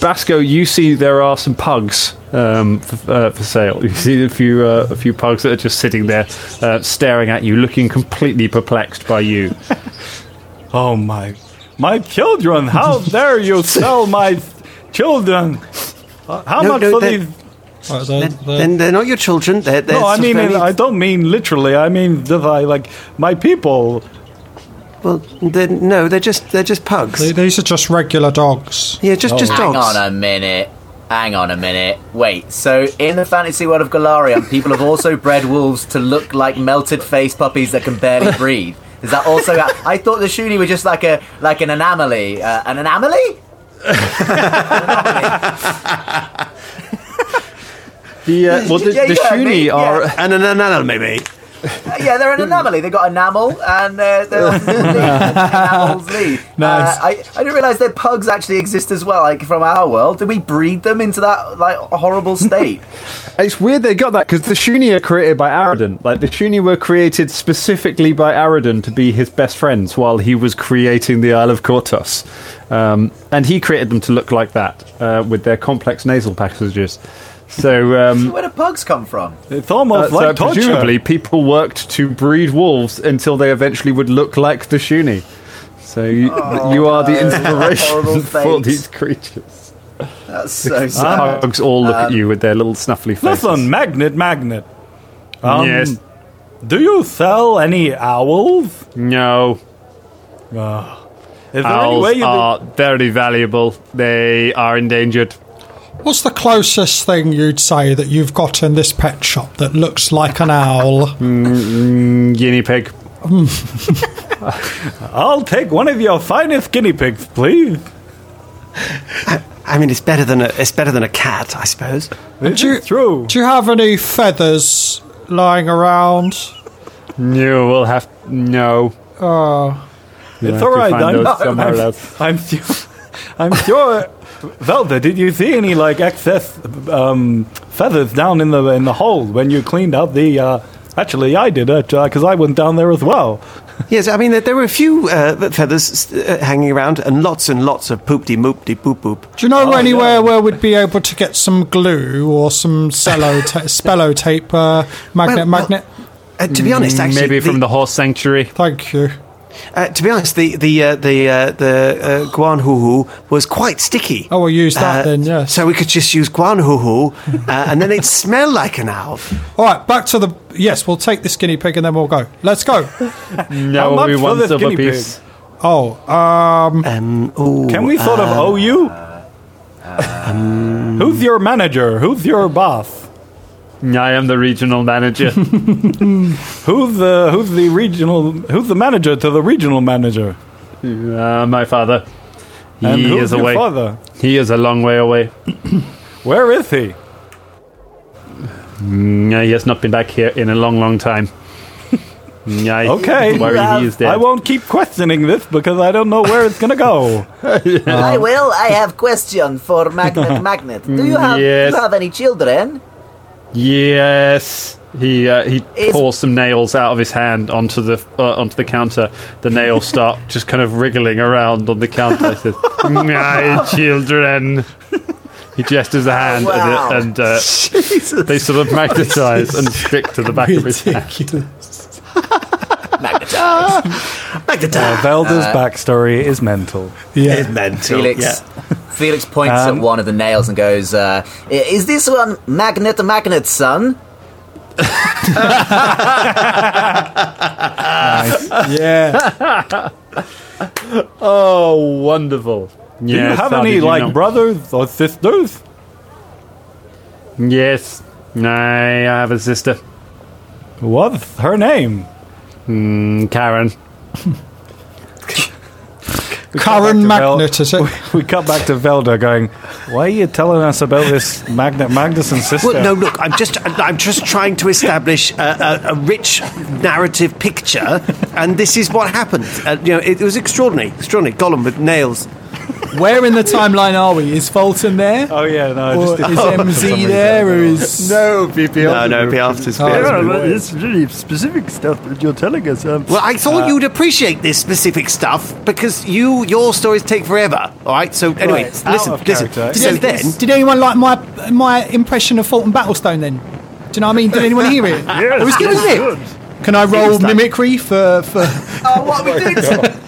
Basco, you see there are some pugs um, for, uh, for sale. You see a few uh, a few pugs that are just sitting there, uh, staring at you, looking completely perplexed by you. Oh my, my children! How dare you sell my children? Uh, how no, much no, for that- these? Right, they're, they're, then they're not your children. They're, they're no, I mean, very... I don't mean literally. I mean, I, like my people. Well, they're, no, they're just they're just pugs. They, these are just regular dogs. Yeah, just oh. just dogs. Hang on a minute. Hang on a minute. Wait. So, in the fantasy world of Galarian, people have also bred wolves to look like melted face puppies that can barely breathe. Is that also? I thought the Shuni were just like a like an anomaly. Uh, an anomaly. An anomaly. The, uh, well, the, yeah, the yeah, Shuni me, are yeah. an, an anomaly, maybe. Uh, yeah, they're an anomaly. They've got enamel, and uh, they're enamel's leaf. Nice. Uh, I, I didn't realise their pugs actually exist as well, like from our world. Did we breed them into that like horrible state? It's weird they got that because the Shuni are created by Aridan. Like the Shuni were created specifically by Aridan to be his best friends while he was creating the Isle of Kortos, um, and he created them to look like that uh, with their complex nasal passages. So, um, so where do pugs come from? It's almost uh, like so torture. Presumably, people worked to breed wolves until they eventually would look like the Shuni. So you, oh, you are the inspiration for these creatures. That's so sad. Pugs all look um, at you with their little snuffly faces. Listen, Magnet Magnet. Um, yes. Do you sell any owls? No. Uh, is owls any way are do- very valuable. They are endangered. What's the closest thing you'd say that you've got in this pet shop that looks like an owl? Mm, mm, guinea pig. I'll take one of your finest guinea pigs, please. I, I mean, it's better than a it's better than a cat, I suppose. It's true. Do you have any feathers lying around? No, we'll have no. Oh, uh, it's all right. I'm, I'm, I'm sure. I'm sure. Velder, did you see any like excess um, feathers down in the in the hole when you cleaned out the? Uh, actually, I did it uh, because I went down there as well. Yes, I mean there were a few uh, feathers uh, hanging around and lots and lots of poopty moopty poop poop. Do you know oh, anywhere yeah. where we'd be able to get some glue or some cello ta- spello tape, uh, magnet well, magnet? Well, uh, to be honest, actually, maybe the- from the horse sanctuary. Thank you. Uh, to be honest, the the uh, the uh, the uh, guan hoo hoo was quite sticky. Oh, we'll use that uh, then, yes. So we could just use guan hoo hoo, uh, and then it'd smell like an owl. All right, back to the yes. We'll take this guinea pig and then we'll go. Let's go. No, we want silver piece. Oh, um, um ooh, can we sort um, of owe you? Um, Who's your manager? Who's your boss? I am the regional manager. who's the who's the regional who's the manager to the regional manager? Uh, my father. He and who's is your away. Father? He is a long way away. Where is he? Mm, he has not been back here in a long, long time. I okay, uh, I won't keep questioning this because I don't know where it's gonna go. yeah. uh, I will. I have question for Magnet Magnet. Do you have yes. do you have any children? Yes. He uh, he is... pours some nails out of his hand onto the uh, onto the counter. The nails start just kind of wriggling around on the counter. He says, "My children." He gestures a hand, wow. and, and uh, they sort of magnetize and stick to the back ridiculous. Of his hand. Magnetize. Magnetize. Uh, Velder's uh, backstory is mental. Yeah. It's mental. Felix, yeah. Felix points um, at one of the nails and goes, uh, "Is this one Magnet Magnet, son?" Nice. Yeah. Oh, wonderful. Do yes, you have any, like, know? brothers or sisters? Yes. I have a sister. What's her name? Mm, Karen. Karen Magnet, is it? We cut back to Velder going, "Why are you telling us about this Magnet Magnuson sister?" Well, no, look, I'm just I'm just trying to establish a, a, a rich narrative picture, and this is what happened. Uh, you know, it, it was extraordinary, extraordinary. Gollum with nails. Where in the timeline are we? Is Fulton there? Oh, yeah, no. Or just is M Z there, or is... No, it'd be beyond... No, no, it'd be after space. Oh, it's really specific stuff that you're telling us. Um, well, I thought uh, you'd appreciate this specific stuff, because you your stories take forever, all right? So, anyway, right, listen, listen. Did, so then, did anyone like my my impression of Fulton Battlestone, then? Do you know what I mean? Did anyone hear it? Yes, it was good, wasn't it? Can I roll mimicry for... for... Oh, what are we doing?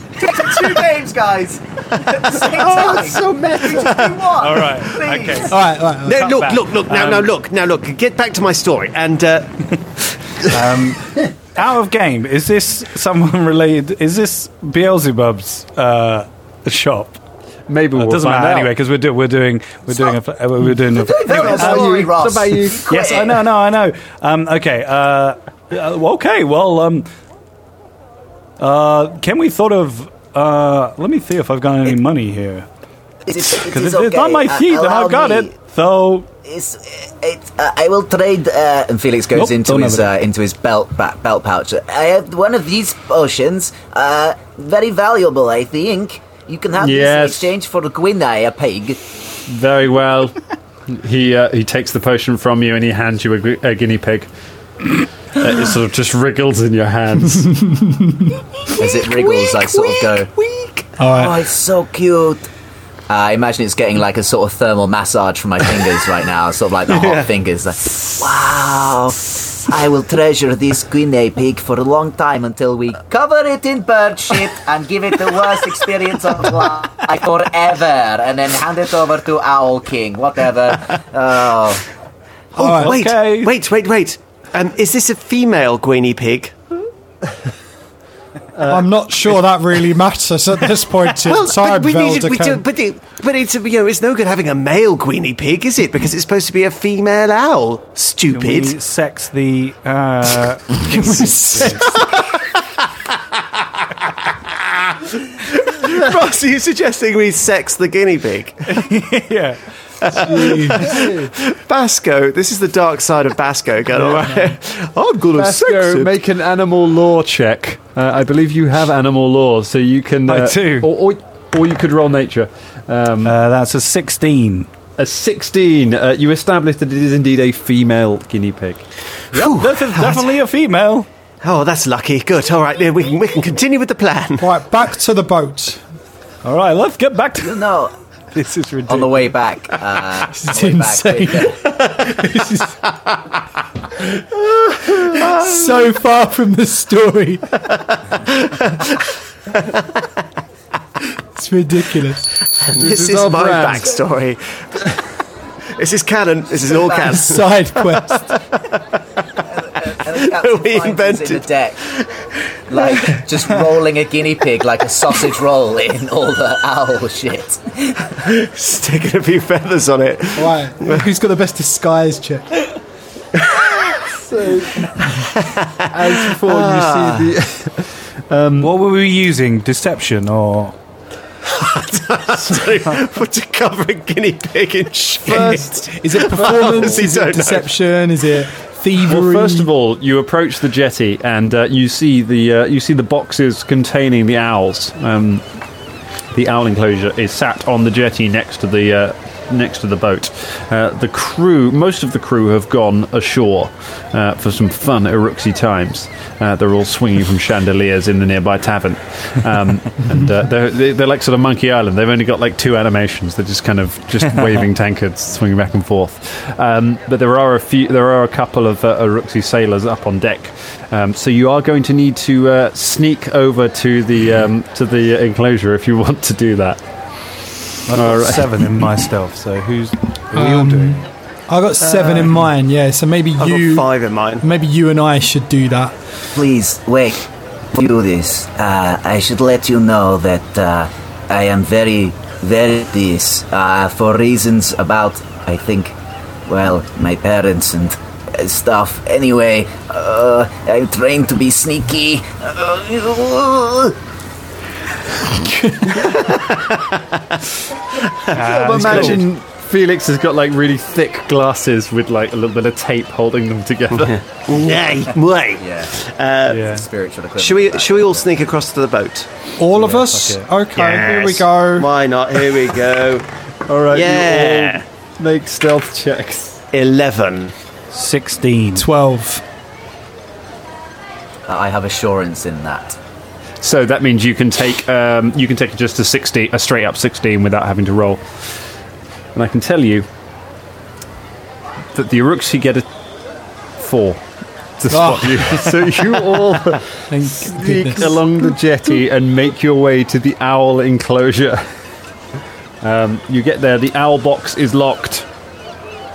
Two names, guys. At the same time. Oh, it's so messy. Just do one. All right. Please. Okay. All right. All right. No, look, back. look, look. Now, um, now, look. Now, look. Get back to my story. And uh... um, out of game. Is this someone related? Is this Beelzebub's uh, shop? Maybe we'll uh, doesn't matter out. Anyway because we're, do, we're doing we're so, doing a, we're doing. A, anyway, how are you? What about you? Yes, I know. No, I know. Um, okay. Uh, okay. Well. Um, uh, can we sort of? Uh, let me see if I've got any it, money here. Because it, it it's okay. on my sheet uh, and I've got me. It, so... It's, it, uh, I will trade... Uh, and Felix goes nope, into his uh, into his belt ba- belt pouch. I have one of these potions. Uh, very valuable, I think. You can have yes. this in exchange for Gwynai, a pig. Very well. he uh, he takes the potion from you and he hands you a, a guinea pig. Uh, it sort of just wriggles in your hands. As it wriggles, I sort weak, of go, weak. All right. Oh, it's so cute. Uh, I imagine it's getting like a sort of thermal massage from my fingers right now, sort of like the yeah. hot fingers. Like, wow. I will treasure this guinea pig for a long time until we cover it in bird shit and give it the worst experience of life forever and then hand it over to Owl King, whatever. Oh, oh right, wait, okay. wait, wait, wait. Um, is this a female guinea pig? uh, I'm not sure that really matters at this point in well, time. But, we needed, we do, but, it, but it's, you know, it's no good having a male guinea pig, is it? Because it's supposed to be a female owl. Stupid. Can we sex the... Uh, Can we sex... Ross, are you suggesting we sex the guinea pig? Yeah. Basco, this is the dark side of Basco going on. Yeah, I'm going to sex make an animal law check. Uh, I believe you have animal law, so you can. Uh, I do. Or, or, or you could roll nature. Um, uh, that's a sixteen. A sixteen. Uh, you establish that it is indeed a female guinea pig. Yep, this is definitely a female. Oh, that's lucky. Good. All right, we can we can continue with the plan. All right, back to the boat. All right, let's get back to no. This is ridiculous. On the way back. Uh, this is insane. So far from the story. It's ridiculous. This, this is, is my brand. Backstory. This is canon. This is all canon. Side quest. And, and, and we invented. In the deck. like just rolling a guinea pig like a sausage roll in all the owl shit. Sticking a few feathers on it. Why? Who's got the best disguise check? So, as before, ah. you see the... um, what were we using? Deception or... What to cover a guinea pig in shit? First, is it performance? Is it deception? Know. Is it thievery? Well, first of all, you approach the jetty and uh, you see the uh, you see the boxes containing the owls. Um, the owl enclosure is sat on the jetty next to the uh, next to the boat. Uh, the crew, most of the crew, have gone ashore uh, for some fun Aruxi times. Uh, they're all swinging from chandeliers in the nearby tavern, um, and uh, they're, they're like sort of Monkey Island. They've only got like two animations. They're just kind of just waving tankards, swinging back and forth. Um, but there are a few, there are a couple of uh, Aruxi sailors up on deck. Um, so you are going to need to uh, sneak over to the um, to the enclosure if you want to do that. I've got right. seven in my stealth. So who's who are um, we all doing? I got seven uh, in mine, yeah. So maybe I've you. I've got five in mine. Maybe you and I should do that. Please, wait. Do this. Uh, I should let you know that uh, I am very, very this uh, for reasons about, I think, well, my parents and uh, stuff. Anyway, uh, I'm trained to be sneaky. Uh, uh, imagine. Cool. Felix has got like really thick glasses with like a little bit of tape holding them together. Yeah, wait. Yeah. Uh, yeah. Spiritual. Should we? Should we all sneak across to the boat? All yeah, of us. Okay. okay yes. Here we go. Why not? Here we go. All right. Yeah. You all make stealth checks. Eleven. Sixteen. Twelve. I have assurance in that. So that means you can take um, you can take just a sixteen, a straight up sixteen, without having to roll. And I can tell you that the Aruxi get a four to spot oh. you. So you all sneak goodness. along the jetty and make your way to the owl enclosure. Um, you get there. The owl box is locked.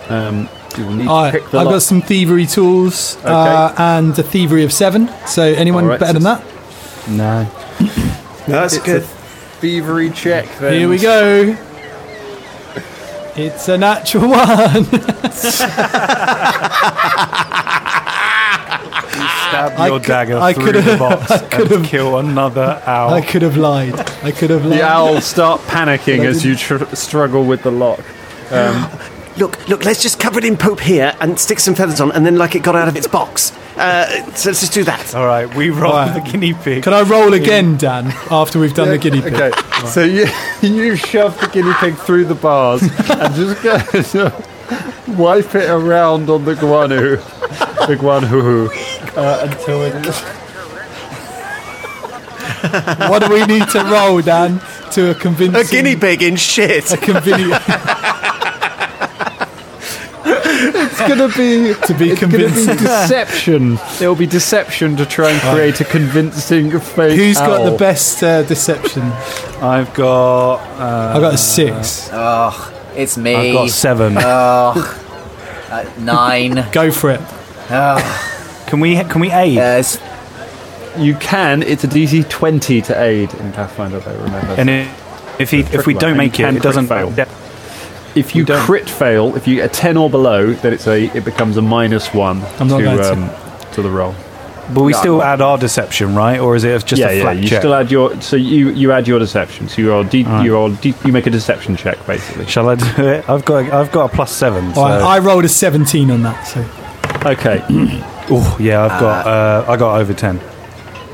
Um, you will need I, to pick the I've lock. got some thievery tools okay. uh, and a thievery of seven. So anyone right, better so than that? No. no that's it's good. A thievery check. Then. Here we go. It's a natural one. Stab your dagger I through the box and kill another owl. I could have lied. I could have lied. The owls start panicking as you tr- struggle with the lock. Um, look, look. Let's just cover it in poop here and stick some feathers on, and then like it got out of its box. Uh, so let's just do that. All right, we roll right. the guinea pig. Can I roll again, Dan? After we've done yeah, the guinea pig. Okay. Right. So you you shove the guinea pig through the bars and just go and wipe it around on the guano, the guano, uh, until it. What do we need to roll, Dan, to a convincing? A guinea pig in shit. A convincing. It's gonna be to be convincing. Be deception. There will be deception to try and create a convincing fake. Who's owl. got the best uh, deception? I've got. Uh, I've got a six. Oh, it's me. I've got seven. Oh, uh, nine. Go for it. Oh. Can we? Can we aid? Yes, you can. It's a D C twenty to aid in Pathfinder. I don't remember. And it, if he, if we don't make it, it doesn't fail. De- If you crit fail, if you get a ten or below, then it's a it becomes a minus one I'm not to um, to. to the roll. But we no, still add our deception, right? Or is it just yeah, a flat yeah? You check? still add your so you, you add your deception. So you are de- right. you are de- you make a deception check basically. Shall I do it? I've got a, I've got a plus seven. So. I, I rolled a seventeen on that. So okay. oh yeah, I've got uh, uh, I got over ten.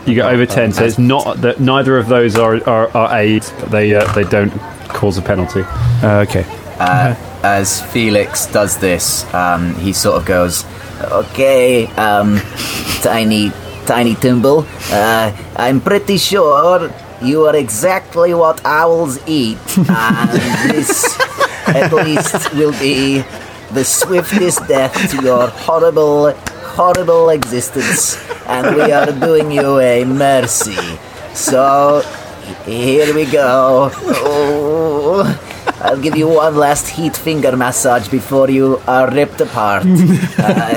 You got over ten, um, so it's not that neither of those are are, are aids. They uh, they don't cause a penalty. Uh, okay. Uh, mm-hmm. As Felix does this, um, he sort of goes, "Okay, um, tiny, tiny Timble. Uh, I'm pretty sure you are exactly what owls eat, and this, at least, will be the swiftest death to your horrible, horrible existence. And we are doing you a mercy. So here we go." Oh. I'll give you one last heat finger massage before you are ripped apart. uh,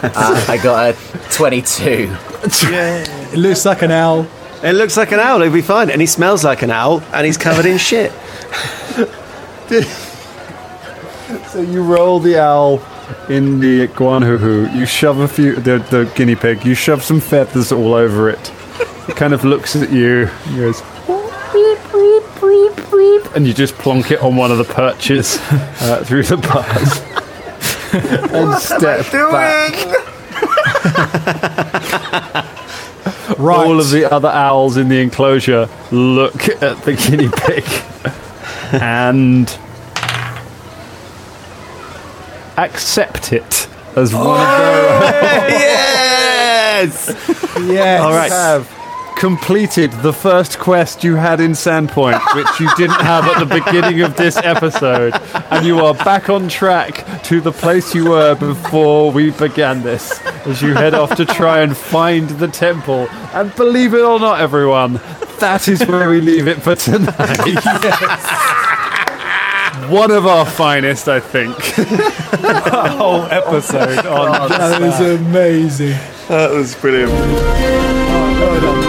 Uh, I got a twenty-two. Yeah. It looks like an owl. It looks like an owl. It'll be fine. And he smells like an owl, and he's covered in shit. So you roll the owl in the guanajuhu. You shove a few the, the guinea pig. You shove some feathers all over it. It kind of looks at you. And goes. And you just plonk it on one of the perches uh, through the bars. And what step am I doing? Back. Right. All of the other owls in the enclosure look at the guinea pig. And accept it as one oh, of their Yes! Yes! All right. Have completed the first quest you had in Sandpoint, which you didn't have at the beginning of this episode, and you are back on track to the place you were before we began this, as you head off to try and find the temple. And believe it or not, everyone, that is where we leave it for tonight. Yes. One of our finest, I think. The whole episode on oh, that was amazing. That was brilliant. Oh, no, no.